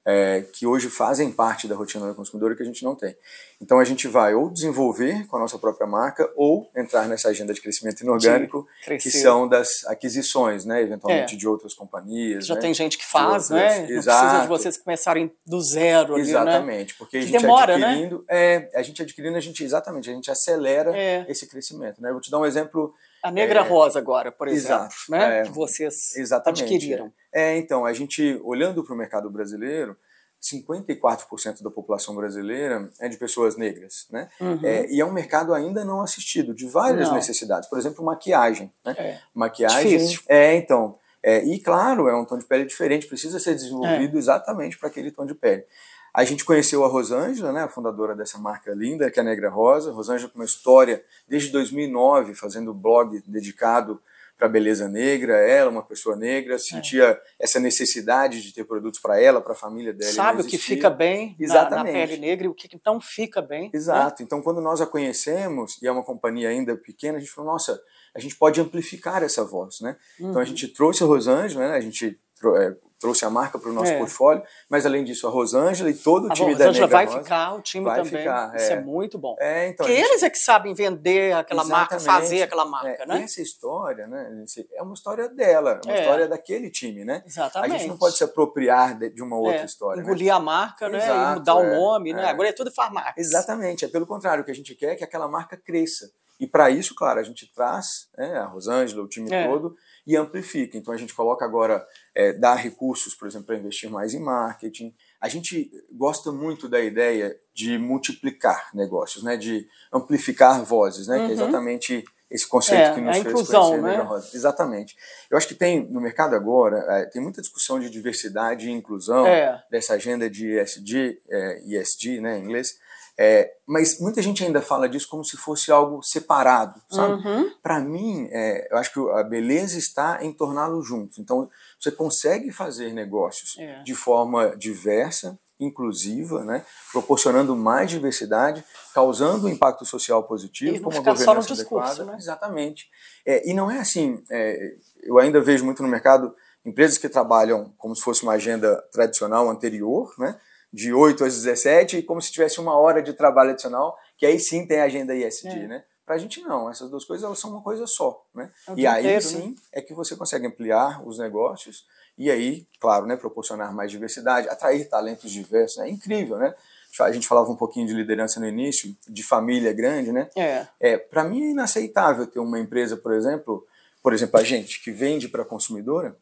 é, que hoje fazem parte da rotina do consumidor e que a gente não tem. Então a gente vai ou desenvolver com a nossa própria marca ou entrar nessa agenda de crescimento inorgânico, de que são das aquisições, né, eventualmente é. de outras companhias. Já né, tem gente que faz, outras, né? Não exato. precisa de vocês começarem do zero. Ali, exatamente, né? porque a gente, demora, adquirindo, né? é, a gente adquirindo, a gente exatamente, a gente acelera é. esse crescimento. Né? Eu vou te dar um exemplo... A Negra é, Rosa agora, por exemplo, exato, né? é, que vocês adquiriram. É. é, então, a gente, olhando para o mercado brasileiro, cinquenta e quatro por cento da população brasileira é de pessoas negras, né? Uhum. É, e é um mercado ainda não assistido, de várias não. necessidades. Por exemplo, maquiagem, né? É. Maquiagem, difícil. É, então. É, e, claro, é um tom de pele diferente, precisa ser desenvolvido é. exatamente para aquele tom de pele. A gente conheceu a Rosângela, né, a fundadora dessa marca linda, que é a Negra Rosa. Rosângela com uma história desde dois mil e nove, fazendo blog dedicado para a beleza negra. Ela, uma pessoa negra, sentia é. essa necessidade de ter produtos para ela, para a família dela. Sabe o que fica bem na, na pele negra e o que então fica bem. Exato. Né? Então, quando nós a conhecemos, e é uma companhia ainda pequena, a gente falou, nossa, a gente pode amplificar essa voz. Né? Uhum. Então, a gente trouxe a Rosângela, né, a gente... É, trouxe a marca para o nosso é. portfólio, mas além disso a Rosângela e todo o time Rosângela da Negra vai Rosa, ficar, o time vai também, ficar, isso é. é muito bom. É, então, que gente... eles é que sabem vender aquela Exatamente. marca, fazer aquela marca, é. né? E essa história, né, é uma história dela, é uma é. história daquele time, né? Exatamente. A gente não pode se apropriar de uma outra é. história. Engolir né? a marca, né, Exato, e mudar é. o nome, é. né? Agora é tudo Farmax. Exatamente, é pelo contrário, o que a gente quer é que aquela marca cresça. E para isso, claro, a gente traz né, a Rosângela, o time é. todo, e amplifica. Então a gente coloca agora, é, dá recursos, por exemplo, para investir mais em marketing. A gente gosta muito da ideia de multiplicar negócios, né? De amplificar vozes, né? Uhum. Que é exatamente esse conceito é, que nos a fez inclusão, conhecer, né? Rosa. Exatamente. Eu acho que tem no mercado agora, é, tem muita discussão de diversidade e inclusão, é. dessa agenda de E S G, é, E S G, né, em inglês, É, mas muita gente ainda fala disso como se fosse algo separado, sabe? Uhum. Para mim, é, eu acho que a beleza está em torná-lo juntos. Então, você consegue fazer negócios é. de forma diversa, inclusiva, né? Proporcionando mais diversidade, causando um impacto social positivo, com uma governança só no discurso, adequada. Né? Exatamente. É, e não é assim, é, eu ainda vejo muito no mercado empresas que trabalham como se fosse uma agenda tradicional anterior, né? De oito às dezessete, como se tivesse uma hora de trabalho adicional, que aí sim tem a agenda E S G, é. né? Pra gente não, essas duas coisas elas são uma coisa só, né? É e aí inteiro, sim né? é que você consegue ampliar os negócios e aí, claro, né, proporcionar mais diversidade, atrair talentos diversos, né? É incrível, né? A gente falava um pouquinho de liderança no início, de família grande, né? É. É, pra mim é inaceitável ter uma empresa, por exemplo, por exemplo, a gente que vende pra consumidora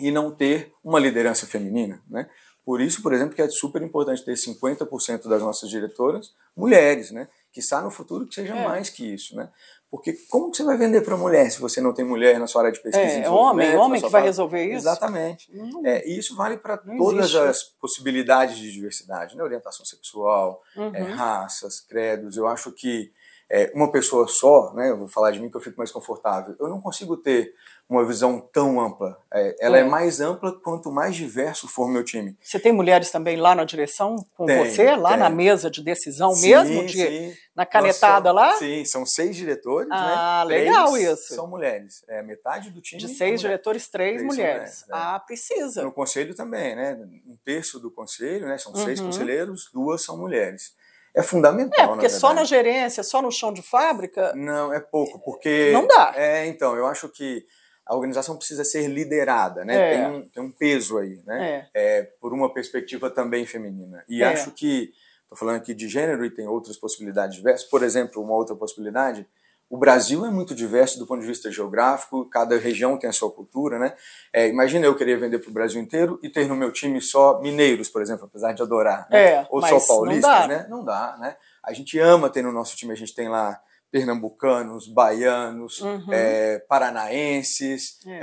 e não ter uma liderança feminina, né? Por isso, por exemplo, que é super importante ter cinquenta por cento das nossas diretoras mulheres, né? Que está no futuro que seja é. mais que isso, né? Porque como que você vai vender para mulher se você não tem mulher na sua área de pesquisa? É, homem, homem que vai área... resolver isso? Exatamente. Hum, é, e isso vale para todas existe. as possibilidades de diversidade, né? Orientação sexual, uhum. é, raças, credos. Eu acho que é, uma pessoa só, né? Eu vou falar de mim que eu fico mais confortável. Eu não consigo ter uma visão tão ampla. É, ela é. é mais ampla quanto mais diverso for meu time. Você tem mulheres também lá na direção com tem, você? Lá tem. na mesa de decisão sim, mesmo? De, sim. Na canetada Nossa, lá? Sim, são seis diretores. Ah, né? legal três isso. São mulheres. É, metade do time. De seis diretores, três, três mulheres. mulheres. Ah, precisa. No conselho também, né? Um terço do conselho, né? São seis uhum. conselheiros, duas são mulheres. É fundamental, né? É, porque na só na gerência, só no chão de fábrica... Não, é pouco, porque... Não dá. É, então, eu acho que a organização precisa ser liderada, né? É. Tem, um, tem um peso aí, né? É. É, por uma perspectiva também feminina. E é. acho que, estou falando aqui de gênero e tem outras possibilidades diversas. Por exemplo, uma outra possibilidade, o Brasil é muito diverso do ponto de vista geográfico, cada região tem a sua cultura, né? É, imagina eu querer vender para o Brasil inteiro e ter no meu time só mineiros, por exemplo, apesar de adorar, né? É, ou só paulistas, não dá. né? Não dá, né? A gente ama ter no nosso time, a gente tem lá pernambucanos, baianos, uhum. é, paranaenses, é.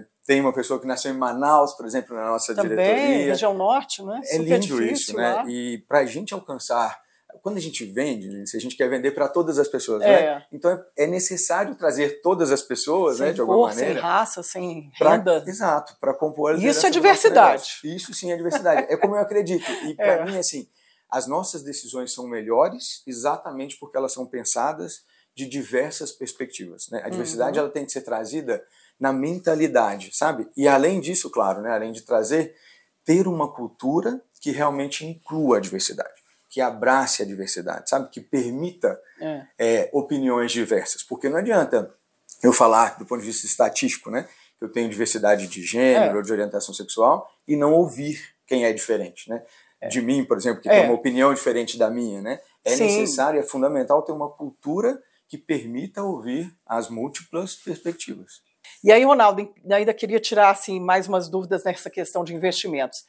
É, tem uma pessoa que nasceu em Manaus, por exemplo, na nossa Também, diretoria. Região Norte, né? É Super lindo difícil, isso, né? Lá. E para a gente alcançar Quando a gente vende, se a gente quer vender para todas as pessoas, é. né? Então é necessário trazer todas as pessoas, sem né, de alguma cor, maneira. Sem raça, sem renda. Pra, exato, para compor. Isso é diversidade. Isso sim é diversidade. É como eu acredito. E para é. mim, assim, as nossas decisões são melhores exatamente porque elas são pensadas de diversas perspectivas, né? A diversidade uhum. ela tem que ser trazida na mentalidade, sabe? E além disso, claro, né? Além de trazer, ter uma cultura que realmente inclua a diversidade. Que abrace a diversidade, sabe? Que permita é. É, opiniões diversas. Porque não adianta eu falar, do ponto de vista estatístico, né? Que eu tenho diversidade de gênero, é. de orientação sexual, e não ouvir quem é diferente, né? É. De mim, por exemplo, que é. tem uma opinião diferente da minha, né? É Sim. necessário, é fundamental ter uma cultura que permita ouvir as múltiplas perspectivas. E aí, Ronaldo, ainda queria tirar assim, mais umas dúvidas nessa questão de investimentos.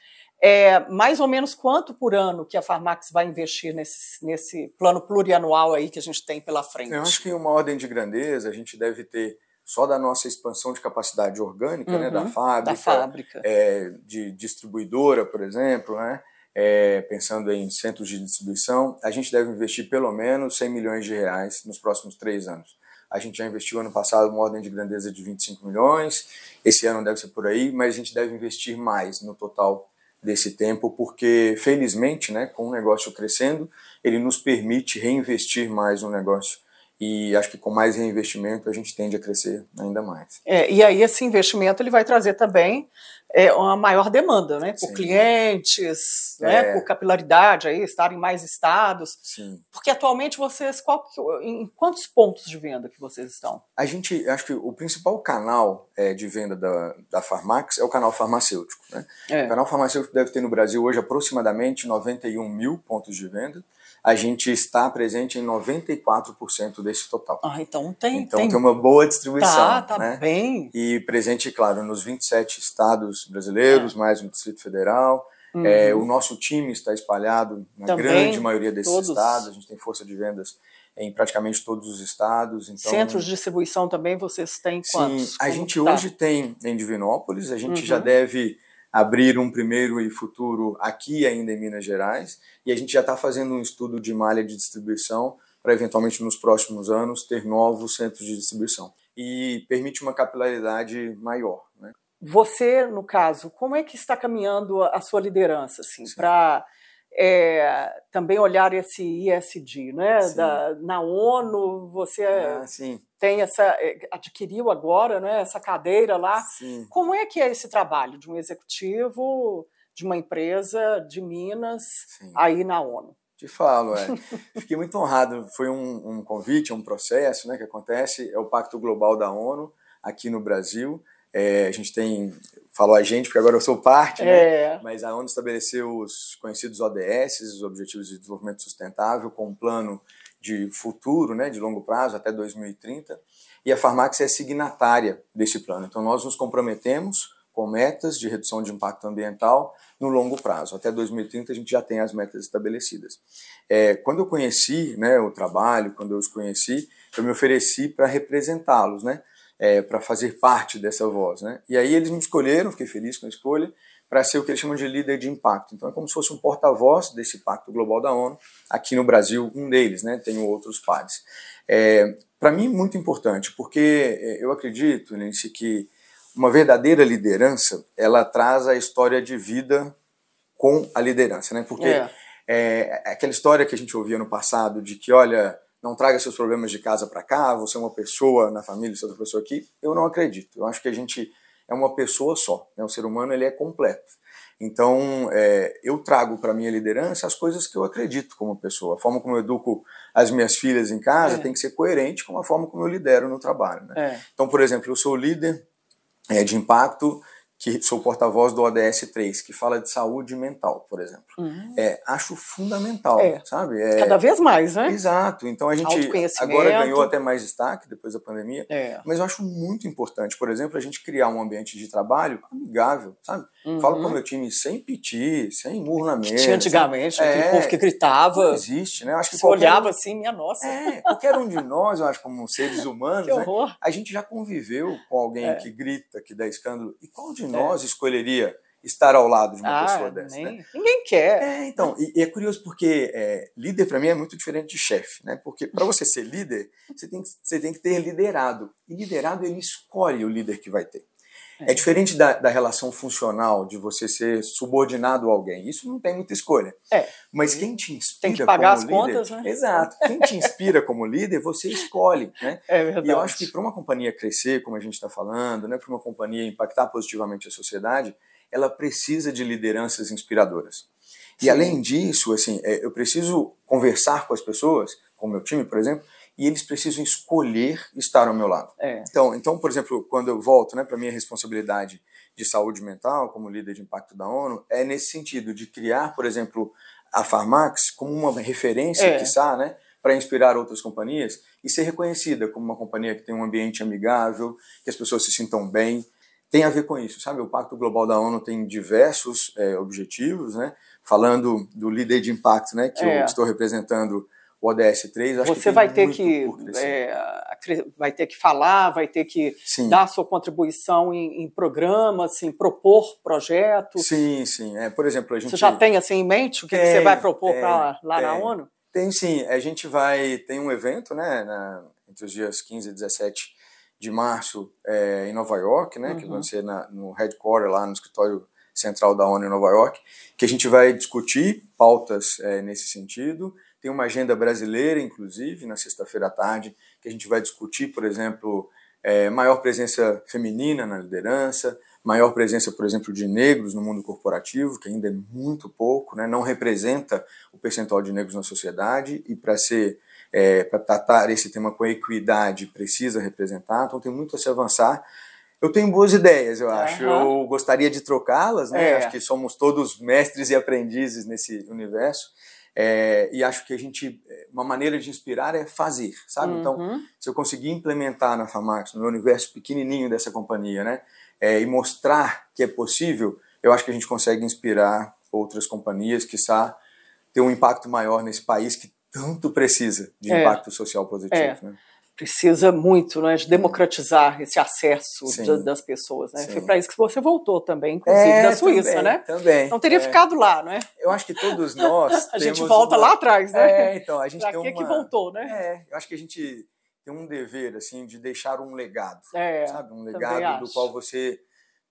É, mais ou menos quanto por ano que a Farmax vai investir nesse, nesse plano plurianual aí que a gente tem pela frente? Eu acho que em uma ordem de grandeza a gente deve ter só da nossa expansão de capacidade orgânica, uhum, né, da fábrica, da fábrica. É, de distribuidora, por exemplo, né, é, pensando em centros de distribuição, a gente deve investir pelo menos cem milhões de reais nos próximos três anos. A gente já investiu ano passado uma ordem de grandeza de vinte e cinco milhões, esse ano deve ser por aí, mas a gente deve investir mais no total desse tempo, porque felizmente, né, com o negócio crescendo, ele nos permite reinvestir mais no negócio e acho que com mais reinvestimento a gente tende a crescer ainda mais. É, e aí esse investimento ele vai trazer também é, uma maior demanda, né, por Sim. clientes, né, é. por capilaridade, aí, estar em mais estados. Sim. Porque atualmente vocês, qual, em quantos pontos de venda que vocês estão? A gente, acho que o principal canal é, de venda da, da Farmax é o canal farmacêutico, né? É. O canal farmacêutico deve ter no Brasil hoje aproximadamente noventa e um mil pontos de venda. A gente está presente em noventa e quatro por cento desse total. Ah, então tem... Então tem, tem uma boa distribuição. Tá, tá né? bem. E presente, claro, nos vinte e sete estados brasileiros, é. mais no Distrito Federal. Uhum. É, o nosso time está espalhado na Também, grande maioria desses todos. estados. A gente tem força de vendas em praticamente todos os estados. Então, centros de distribuição também vocês têm quantos? Sim, a gente tá? hoje tem em Divinópolis, a gente uhum. já deve... abrir um primeiro e futuro aqui ainda em Minas Gerais, e a gente já está fazendo um estudo de malha de distribuição para eventualmente nos próximos anos ter novos centros de distribuição. E permite uma capilaridade maior, né? Você, no caso, como é que está caminhando a sua liderança, assim, para é, também olhar esse E S G, né? Da, na ONU, você ah, tem essa, adquiriu agora, né, essa cadeira lá. Sim. Como é que é esse trabalho de um executivo, de uma empresa de Minas, sim, aí na ONU? Te falo, é. Fiquei muito honrado. Foi um, um convite, um processo, né, que acontece, é o Pacto Global da ONU aqui no Brasil. É, a gente tem, falou a gente, porque agora eu sou parte, é, né? Mas a ONU estabeleceu os conhecidos O D S, os Objetivos de Desenvolvimento Sustentável, com um plano de futuro, né, de longo prazo, até dois mil e trinta, e a Farmax é signatária desse plano. Então nós nos comprometemos com metas de redução de impacto ambiental no longo prazo. Até dois mil e trinta a gente já tem as metas estabelecidas. É, quando eu conheci, né, o trabalho, quando eu os conheci, eu me ofereci para representá-los, né? É, para fazer parte dessa voz, né? E aí eles me escolheram, fiquei feliz com a escolha, para ser o que eles chamam de líder de impacto. Então é como se fosse um porta-voz desse Pacto Global da ONU, aqui no Brasil, um deles, né? Tenho outros pares. É, para mim, muito importante, porque eu acredito, Lindsay, que uma verdadeira liderança, ela traz a história de vida com a liderança, né? Porque é. É, aquela história que a gente ouvia no passado de que, olha, não traga seus problemas de casa para cá, você é uma pessoa na família, você é outra pessoa aqui. Eu não acredito. Eu acho que a gente é uma pessoa só, né? O ser humano, ele é completo. Então, é, eu trago para minha liderança as coisas que eu acredito como pessoa. A forma como eu educo as minhas filhas em casa é. tem que ser coerente com a forma como eu lidero no trabalho, né? É. Então, por exemplo, eu sou líder é, de impacto, que sou porta-voz do O D S três, que fala de saúde mental, por exemplo. Uhum. É, acho fundamental, é. sabe? É... Cada vez mais, né? Exato. Então a gente agora ganhou até mais destaque depois da pandemia, é. mas eu acho muito importante, por exemplo, a gente criar um ambiente de trabalho amigável, sabe? Uhum. Falo para o meu time sem piti, sem murro na mesa. Que tinha antigamente, aquele é, povo que gritava. Não existe, né? Acho que se qualquer... olhava assim, minha nossa. É, qualquer um de nós, eu acho, como seres humanos, que horror, né? A gente já conviveu com alguém é. que grita, que dá escândalo. E qual de nós é. escolheria estar ao lado de uma ah, pessoa dessa, nem, né? Ninguém quer. É, então, e, e é curioso porque é, líder para mim é muito diferente de chefe, né? Porque para você ser líder, você tem, você tem que ter liderado. E liderado, ele escolhe o líder que vai ter. É, é diferente da, da relação funcional, de você ser subordinado a alguém. Isso não tem muita escolha. É. Mas quem te inspira como líder... Tem que pagar as líder, contas, né? Exato. Quem te inspira como líder, você escolhe, né? É verdade. E eu acho que para uma companhia crescer, como a gente está falando, né, para uma companhia impactar positivamente a sociedade, ela precisa de lideranças inspiradoras. E sim, além disso, assim, eu preciso conversar com as pessoas, com o meu time, por exemplo, e eles precisam escolher estar ao meu lado. É. Então, então, por exemplo, quando eu volto, né, para a minha responsabilidade de saúde mental como líder de impacto da ONU, é nesse sentido de criar, por exemplo, a Farmax como uma referência, é. quiçá, né, para inspirar outras companhias e ser reconhecida como uma companhia que tem um ambiente amigável, que as pessoas se sintam bem. Tem a ver com isso, sabe? O Pacto Global da ONU tem diversos é, objetivos, né? Falando do líder de impacto, né, que é. eu estou representando, o O D S três, acho você que tem vai ter que é, vai ter que falar, vai ter que sim. dar sua contribuição em, em programas, assim, propor projetos. Sim, sim. É, por exemplo, a gente. Você já tem assim em mente o que, é, que você vai propor é, pra, lá é. na ONU? Tem sim. A gente vai tem um evento, né, na, entre os dias quinze e dezessete de março é, em Nova York, né, uhum. que vai ser na, no headquarter lá no escritório central da ONU em Nova York, que a gente vai discutir pautas é, nesse sentido. Tem uma agenda brasileira, inclusive, na sexta-feira à tarde, que a gente vai discutir, por exemplo, é, maior presença feminina na liderança, maior presença, por exemplo, de negros no mundo corporativo, que ainda é muito pouco, né, não representa o percentual de negros na sociedade, e para ser é, para tratar esse tema com equidade precisa representar, então tem muito a se avançar. Eu tenho boas ideias, eu acho. Uhum. Eu gostaria de trocá-las, né? É. Acho que somos todos mestres e aprendizes nesse universo. É, e acho que a gente, uma maneira de inspirar é fazer, sabe? Uhum. Então, se eu conseguir implementar na Farmax, no meu universo pequenininho dessa companhia, né? É, e mostrar que é possível, eu acho que a gente consegue inspirar outras companhias, quiçá ter um impacto maior nesse país que tanto precisa de é. impacto social positivo, é. né? precisa muito, né, de democratizar esse acesso de, das pessoas, né? Sim. Foi para isso que você voltou também, inclusive, é, da Suíça, também, né? Também. Não teria é. ficado lá, né? Eu acho que todos nós a gente volta uma... lá atrás, né? É, então, a gente pra tem uma... que voltou, né? É, eu acho que a gente tem um dever, assim, de deixar um legado, é, sabe? Um legado do qual você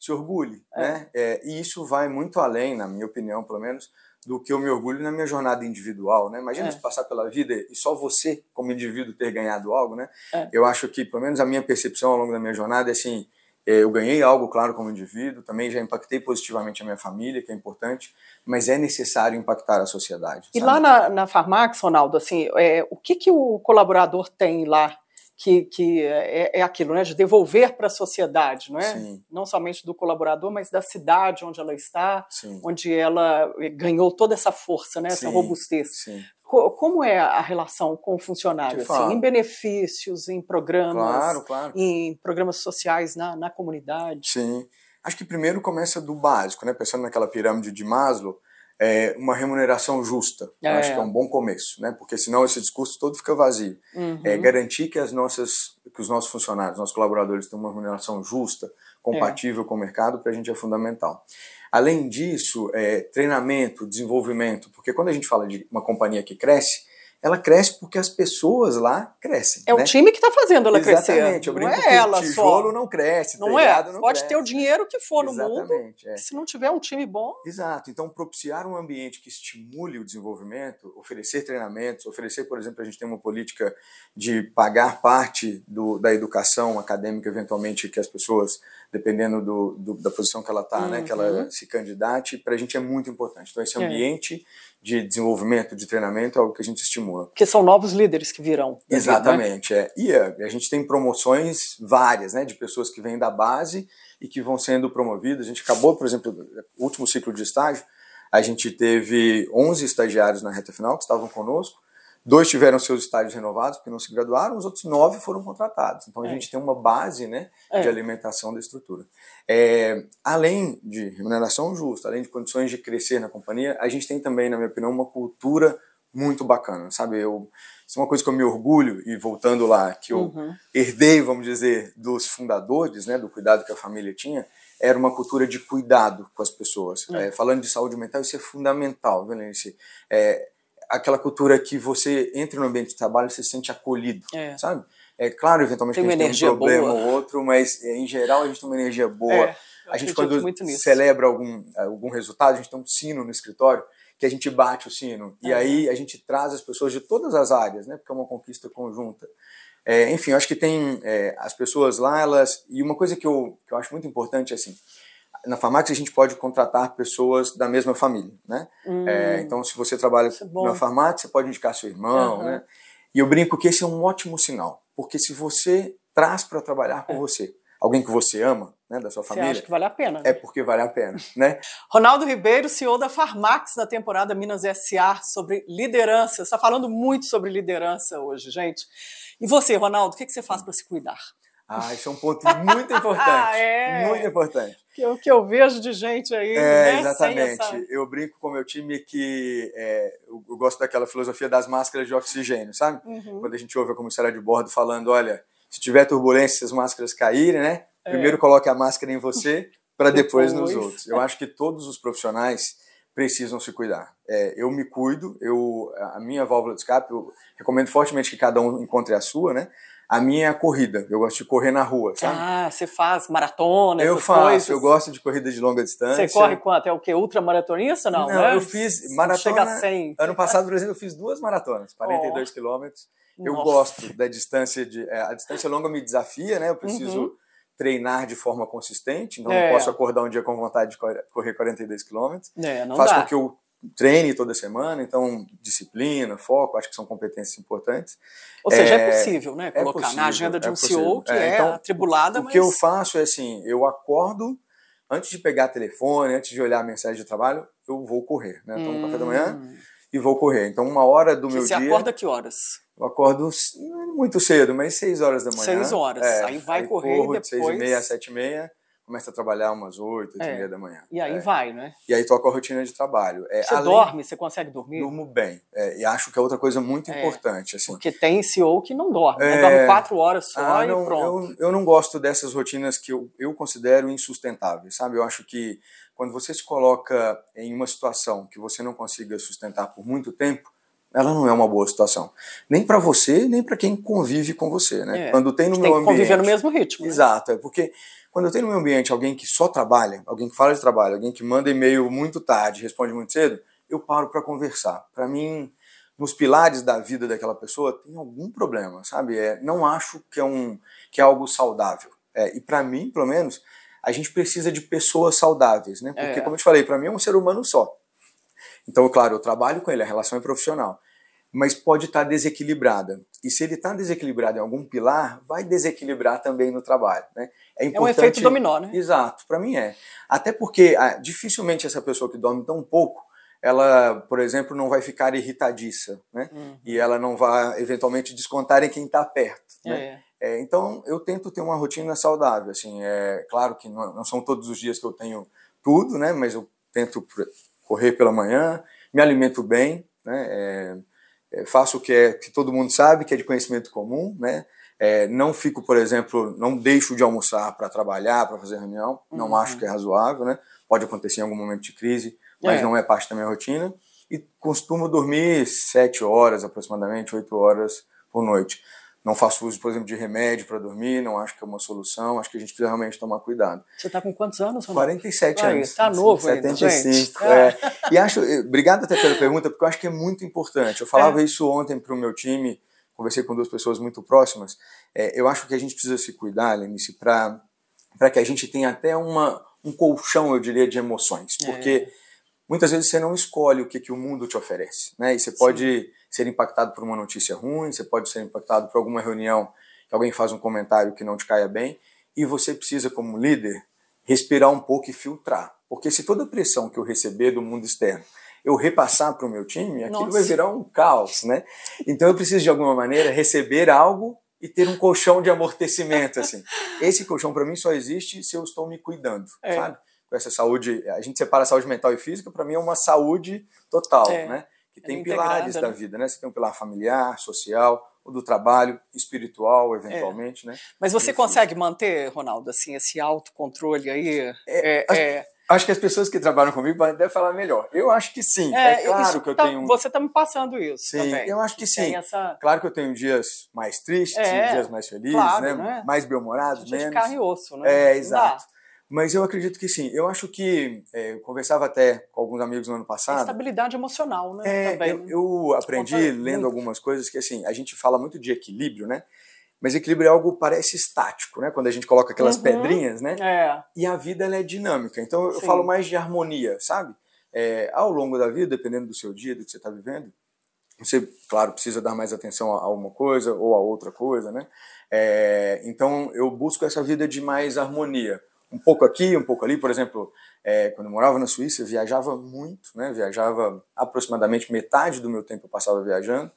se orgulhe, é. né? É, e isso vai muito além, na minha opinião, pelo menos, do que eu me orgulho na minha jornada individual, né? Imagina é. se passar pela vida e só você, como indivíduo, ter ganhado algo, né? É. Eu acho que, pelo menos a minha percepção ao longo da minha jornada, é assim, eu ganhei algo, claro, como indivíduo, também já impactei positivamente a minha família, que é importante, mas é necessário impactar a sociedade. E sabe? Lá na, na Farmax, Ronaldo, assim, é, o que, que o colaborador tem lá? Que, que é, é aquilo, né, de devolver para a sociedade, não é? Sim. Não somente do colaborador, mas da cidade onde ela está, Sim. onde ela ganhou toda essa força, né, essa Sim. robustez. Sim. Co- como é a relação com o funcionário? Assim, em benefícios, em programas, claro, claro. em programas sociais na, na comunidade? Sim. Acho que primeiro começa do básico, né, pensando naquela pirâmide de Maslow, É uma remuneração justa, é. acho que é um bom começo, né? Porque senão esse discurso todo fica vazio. Uhum. É, garantir que, as nossas, que os nossos funcionários, nossos colaboradores tenham uma remuneração justa, compatível é. com o mercado, para a gente é fundamental. Além disso, é, treinamento, desenvolvimento, porque quando a gente fala de uma companhia que cresce, ela cresce porque as pessoas lá crescem. É né? o time que está fazendo ela Exatamente. crescer. Exatamente. Eu brinco não é que ela tijolo só. não cresce, não telhado é. não Pode cresce. Pode ter o dinheiro que for Exatamente, no mundo, é. se não tiver um time bom... Exato. Então, propiciar um ambiente que estimule o desenvolvimento, oferecer treinamentos, oferecer, por exemplo, a gente tem uma política de pagar parte do, da educação acadêmica, eventualmente, que as pessoas, dependendo do, do, da posição que ela está, uhum. né, que ela se candidate, para a gente é muito importante. Então, esse ambiente... É. de desenvolvimento, de treinamento, é algo que a gente estimula. Porque são novos líderes que virão. Exatamente. Né? É. E a, a gente tem promoções várias, né, de pessoas que vêm da base e que vão sendo promovidas. A gente acabou, por exemplo, o último ciclo de estágio, a gente teve onze estagiários na reta final que estavam conosco, dois tiveram seus estágios renovados porque não se graduaram, os outros nove foram contratados. Então a é. gente tem uma base, né, é. de alimentação da estrutura. É, além de remuneração justa, além de condições de crescer na companhia, a gente tem também, na minha opinião, uma cultura muito bacana, sabe? Eu, isso é uma coisa que eu me orgulho, e voltando lá, que eu uhum. herdei, vamos dizer, dos fundadores, né, do cuidado que a família tinha, era uma cultura de cuidado com as pessoas. Uhum. É, falando de saúde mental, isso é fundamental, viu, Lenice? É, aquela cultura que você entra no ambiente de trabalho e se sente acolhido, é. sabe? É claro, eventualmente, tem que a gente tem um problema boa. ou outro, mas em geral a gente tem uma energia boa. É, a gente, quando celebra algum, algum resultado, a gente tem um sino no escritório, que a gente bate o sino. É. E aí a gente traz as pessoas de todas as áreas, né? Porque é uma conquista conjunta. É, enfim, eu acho que tem é, as pessoas lá, elas... E uma coisa que eu, que eu acho muito importante, assim... Na Farmax a gente pode contratar pessoas da mesma família, né? Hum, é, então, se você trabalha é na Farmax, você pode indicar seu irmão, uhum. né? E eu brinco que esse é um ótimo sinal, porque se você traz para trabalhar com é. você alguém que você ama, né, da sua família... Você acha que vale a pena. É porque vale a pena, né? Ronaldo Ribeiro, C E O da Farmax, da temporada Minas S A sobre liderança. Você está falando muito sobre liderança hoje, gente. E você, Ronaldo, o que, que você faz para se cuidar? Ah, isso é um ponto muito importante, ah, é. muito importante. O que eu vejo de gente aí, é, né? Exatamente. Essa... Eu brinco com o meu time que é, eu, eu gosto daquela filosofia das máscaras de oxigênio, sabe? Uhum. Quando a gente ouve a comissária de bordo falando, olha, se tiver turbulência, se as máscaras caírem, né? É. Primeiro coloque a máscara em você, para depois, depois nos outros. Eu acho que todos os profissionais precisam se cuidar. É, eu me cuido, eu, a minha válvula de escape, eu recomendo fortemente que cada um encontre a sua, né? A minha é a corrida, eu gosto de correr na rua, sabe? Ah, você faz maratona, essas Eu faço, coisas. Eu gosto de corrida de longa distância. Você corre quanto? É o quê? Ultramaratonista? Não, não, né? Eu fiz maratona... Chega a cem. Ano passado, por exemplo, eu fiz duas maratonas, quarenta e dois oh. quilômetros. Eu Nossa. gosto da distância, de, é, a distância longa me desafia, né? Eu preciso uhum. treinar de forma consistente, então é. não posso acordar um dia com vontade de correr quarenta e dois quilômetros. É, não Faz dá. com que eu... treine toda semana, então disciplina, foco, acho que são competências importantes. Ou seja, é, é possível, né? Colocar é possível, na agenda de um é C E O que é, é então, atribulada, o, mas... O que eu faço é assim, eu acordo, antes de pegar telefone, antes de olhar a mensagem de trabalho, eu vou correr, né? Tomo hum. café da manhã e vou correr. Então, uma hora do que meu você dia... Você acorda que horas? Eu acordo muito cedo, mas seis horas da manhã. Seis horas, é, aí vai aí correr corro depois... de seis e meia a sete e meia. começa a trabalhar umas oito, oito é. e meia da manhã. E aí é. vai, né? E aí toca a rotina de trabalho. É, você além... dorme? Você consegue dormir? Durmo bem. É, e acho que é outra coisa muito é. importante. Assim. Porque tem C E O que não dorme. É... Né? Dorme quatro horas só ah, e não, pronto. Eu, eu não gosto dessas rotinas que eu, eu considero insustentáveis, sabe? Eu acho que quando você se coloca em uma situação que você não consiga sustentar por muito tempo, ela não é uma boa situação. Nem para você, nem para quem convive com você, né? É. Quando tem no meu ambiente... Tem que conviver no mesmo ritmo. Exato, né? É porque... Quando eu tenho no meu ambiente alguém que só trabalha, alguém que fala de trabalho, alguém que manda e-mail muito tarde, responde muito cedo, eu paro para conversar. Para mim, nos pilares da vida daquela pessoa, tem algum problema, sabe? É, não acho que é, um, que é algo saudável. É, e para mim, pelo menos, a gente precisa de pessoas saudáveis, né? Porque, é. como eu te falei, para mim é um ser humano só. Então, claro, eu trabalho com ele, a relação é profissional. Mas pode estar desequilibrada. E se ele está desequilibrado em algum pilar, vai desequilibrar também no trabalho, né? É importante... é um efeito dominó, né? Exato, para mim é. Até porque ah, dificilmente essa pessoa que dorme tão pouco, ela, por exemplo, não vai ficar irritadiça, né? Uhum. E ela não vai, eventualmente, descontar em quem está perto, é, né? É. É, então, eu tento ter uma rotina saudável, assim. É, claro que não, não são todos os dias que eu tenho tudo, né? Mas eu tento correr pela manhã, me alimento bem, né? É, É, faço o que, é, que todo mundo sabe, que é de conhecimento comum, né? É, não fico, por exemplo, não deixo de almoçar para trabalhar, para fazer reunião, não uhum. acho que é razoável, né? Pode acontecer em algum momento de crise, mas é. não é parte da minha rotina. E costumo dormir sete horas, aproximadamente, oito horas por noite. Não faço uso, por exemplo, de remédio para dormir, não acho que é uma solução, acho que a gente precisa realmente tomar cuidado. Você está com quantos anos, Ronaldo? quarenta e sete ah, anos. Está novo ainda, gente. setenta e cinco, é. É. E acho, obrigado até pela pergunta, porque eu acho que é muito importante. Eu falava é. isso ontem para o meu time, conversei com duas pessoas muito próximas. É, eu acho que a gente precisa se cuidar, Lenice, para para que a gente tenha até uma, um colchão, eu diria, de emoções. Porque é. muitas vezes você não escolhe o que, que o mundo te oferece, né? E você pode... Sim. ser impactado por uma notícia ruim, você pode ser impactado por alguma reunião que alguém faz um comentário que não te caia bem, e você precisa, como líder, respirar um pouco e filtrar. Porque se toda a pressão que eu receber do mundo externo eu repassar para o meu time, aquilo Nossa. vai virar um caos, né? Então eu preciso, de alguma maneira, receber algo e ter um colchão de amortecimento, assim. Esse colchão, para mim, só existe se eu estou me cuidando, é. sabe? Com essa saúde, a gente separa a saúde mental e física, para mim é uma saúde total, é. né? Que tem é pilares da né? vida, né? Você tem um pilar familiar, social, ou do trabalho, espiritual, eventualmente, é. né? Mas você Enfim. consegue manter, Ronaldo, assim, esse autocontrole aí? É, é, acho, é... acho que as pessoas que trabalham comigo devem falar melhor. Eu acho que sim. É, é claro isso, que eu tá, tenho... Você está me passando isso sim, também. Eu acho que sim. Essa... Claro que eu tenho dias mais tristes, é, dias mais felizes, claro, né? né? Mais bem-humorados, menos. De carne e osso, né? É, exato. Dá. Mas eu acredito que sim. Eu acho que... É, eu conversava até com alguns amigos no ano passado... Estabilidade emocional, né? É, também, eu, né? eu aprendi lendo muito. algumas coisas que, assim, a gente fala muito de equilíbrio, né? Mas equilíbrio é algo, parece estático, né? Quando a gente coloca aquelas uhum. pedrinhas, né? É. E a vida, ela é dinâmica. Então, sim. eu falo mais de harmonia, sabe? É, ao longo da vida, dependendo do seu dia, do que você está vivendo, você, claro, precisa dar mais atenção a uma coisa ou a outra coisa, né? É, então, eu busco essa vida de mais harmonia. Um pouco aqui, um pouco ali. Por exemplo, é, quando eu morava na Suíça, eu viajava muito, né? Viajava aproximadamente metade do meu tempo eu passava viajando.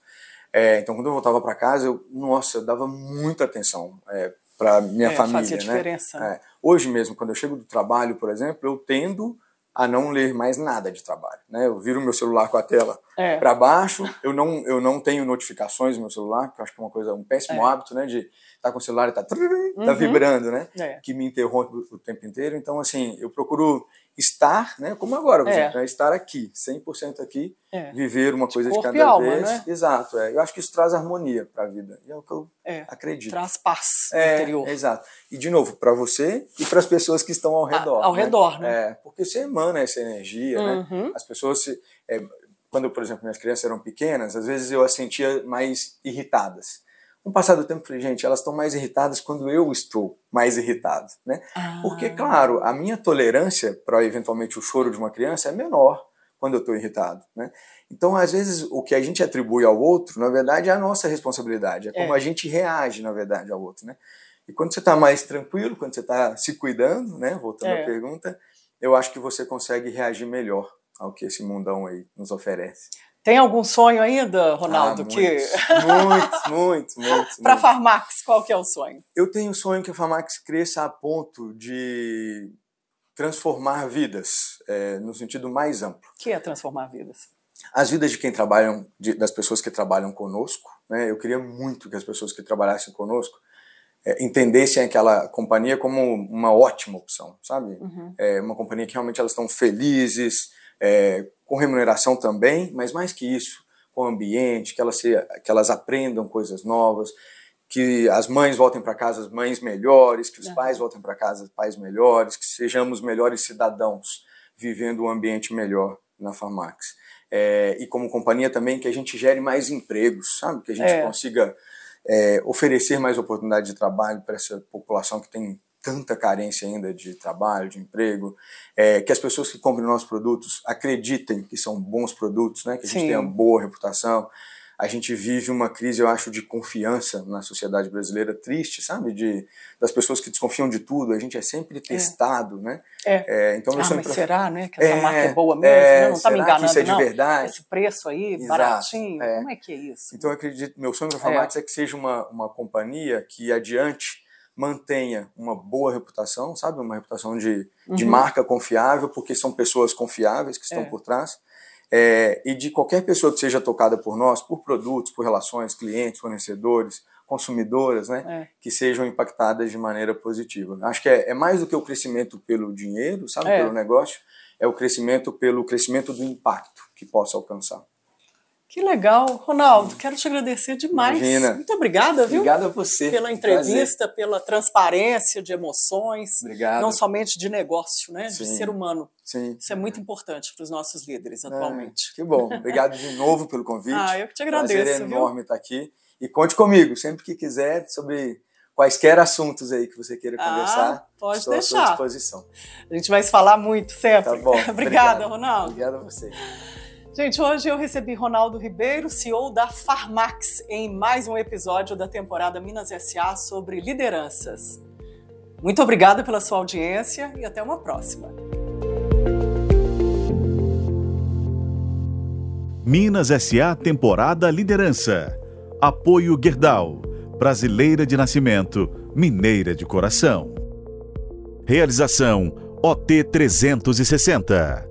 É, então, quando eu voltava para casa, eu, nossa, eu dava muita atenção é, para minha é, família, fazia né? diferença. É, hoje mesmo, quando eu chego do trabalho, por exemplo, eu tendo a não ler mais nada de trabalho, né? Eu viro meu celular com a tela é. para baixo. Eu não, eu não tenho notificações no meu celular, que eu acho que é uma coisa, um péssimo é. hábito, né? De tá com o celular e tá, tá uhum. vibrando, né? É. Que me interrompe o tempo inteiro. Então, assim, eu procuro estar, né? Como agora, por é. exemplo, né? Estar aqui, cem por cento aqui, é. viver uma de coisa de cada e alma, vez. Né? Exato. É. Eu acho que isso traz harmonia para a vida. E é o que eu é. acredito. Traz paz é, interior. É, exato. E, de novo, para você e para as pessoas que estão ao redor. A, ao né? redor, né? É, porque você emana essa energia, uhum. né? As pessoas... Se, é, quando, por exemplo, minhas crianças eram pequenas, às vezes eu as sentia mais irritadas. Com o passar do tempo, eu falei, gente, elas estão mais irritadas quando eu estou mais irritado, né? Ah. Porque, claro, a minha tolerância para, eventualmente, o choro de uma criança é menor quando eu estou irritado, né? Então, às vezes, o que a gente atribui ao outro, na verdade, é a nossa responsabilidade. É como é. a gente reage, na verdade, ao outro, né? E quando você está mais tranquilo, quando você está se cuidando, né? Voltando é. à pergunta, eu acho que você consegue reagir melhor ao que esse mundão aí nos oferece. Tem algum sonho ainda, Ronaldo? Ah, muitos, que... muitos, muitos, muitos. Para a Farmax, qual que é o sonho? Eu tenho o sonho que a Farmax cresça a ponto de transformar vidas, é, no sentido mais amplo. O que é transformar vidas? As vidas de quem trabalham, de, das pessoas que trabalham conosco, né? Eu queria muito que as pessoas que trabalhassem conosco é, entendessem aquela companhia como uma ótima opção, sabe? Uhum. É, uma companhia que realmente elas estão felizes, é, com remuneração também, mas mais que isso, com o ambiente, que elas, se, que elas aprendam coisas novas, que as mães voltem para casa as mães melhores, que os uhum. pais voltem para casa os pais melhores, que sejamos melhores cidadãos, vivendo um ambiente melhor na Farmax. É, e como companhia também que a gente gere mais empregos, sabe? Que a gente é. consiga é, oferecer mais oportunidade de trabalho para essa população que tem tanta carência ainda de trabalho, de emprego, é, que as pessoas que compram nossos produtos acreditem que são bons produtos, né? Que a gente Sim. tenha uma boa reputação. A gente vive uma crise, eu acho, de confiança na sociedade brasileira, triste, sabe? De, das pessoas que desconfiam de tudo, a gente é sempre testado, é. né? É. É, então, ah, mas pra... será, né? Que essa é, marca é boa mesmo? É, não, não tá me enganando, isso é de não? verdade? Esse preço aí, Exato, baratinho, é. como é que é isso? Então, eu acredito, meu sonho para a Farmax é. é que seja uma, uma companhia que adiante mantenha uma boa reputação, sabe? Uma reputação de, uhum. de marca confiável, porque são pessoas confiáveis que estão é. por trás. É, e de qualquer pessoa que seja tocada por nós, por produtos, por relações, clientes, fornecedores, consumidoras, né, é. que sejam impactadas de maneira positiva. Acho que é, é mais do que o crescimento pelo dinheiro, sabe, é. pelo negócio, é o crescimento pelo crescimento do impacto que possa alcançar. Que legal, Ronaldo, quero te agradecer demais. Imagina. Muito obrigada, viu? Obrigada a você. Pela entrevista, Prazer. pela transparência de emoções, Obrigado. não somente de negócio, né? Sim. De ser humano. Sim. Isso é muito importante para os nossos líderes atualmente. É, que bom, obrigado de novo pelo convite. Ah, eu que te agradeço. Prazer é enorme viu? estar aqui. E conte comigo, sempre que quiser, sobre quaisquer assuntos aí que você queira ah, conversar. Pode estou deixar. à sua disposição. A gente vai se falar muito, sempre. Tá bom. Obrigada, Ronaldo. Obrigado a você. Gente, hoje eu recebi Ronaldo Ribeiro, C E O da Farmax, em mais um episódio da temporada Minas S A sobre lideranças. Muito obrigada pela sua audiência e até uma próxima. Minas S A temporada Liderança. Apoio Gerdau, brasileira de nascimento, mineira de coração. Realização O T trezentos e sessenta.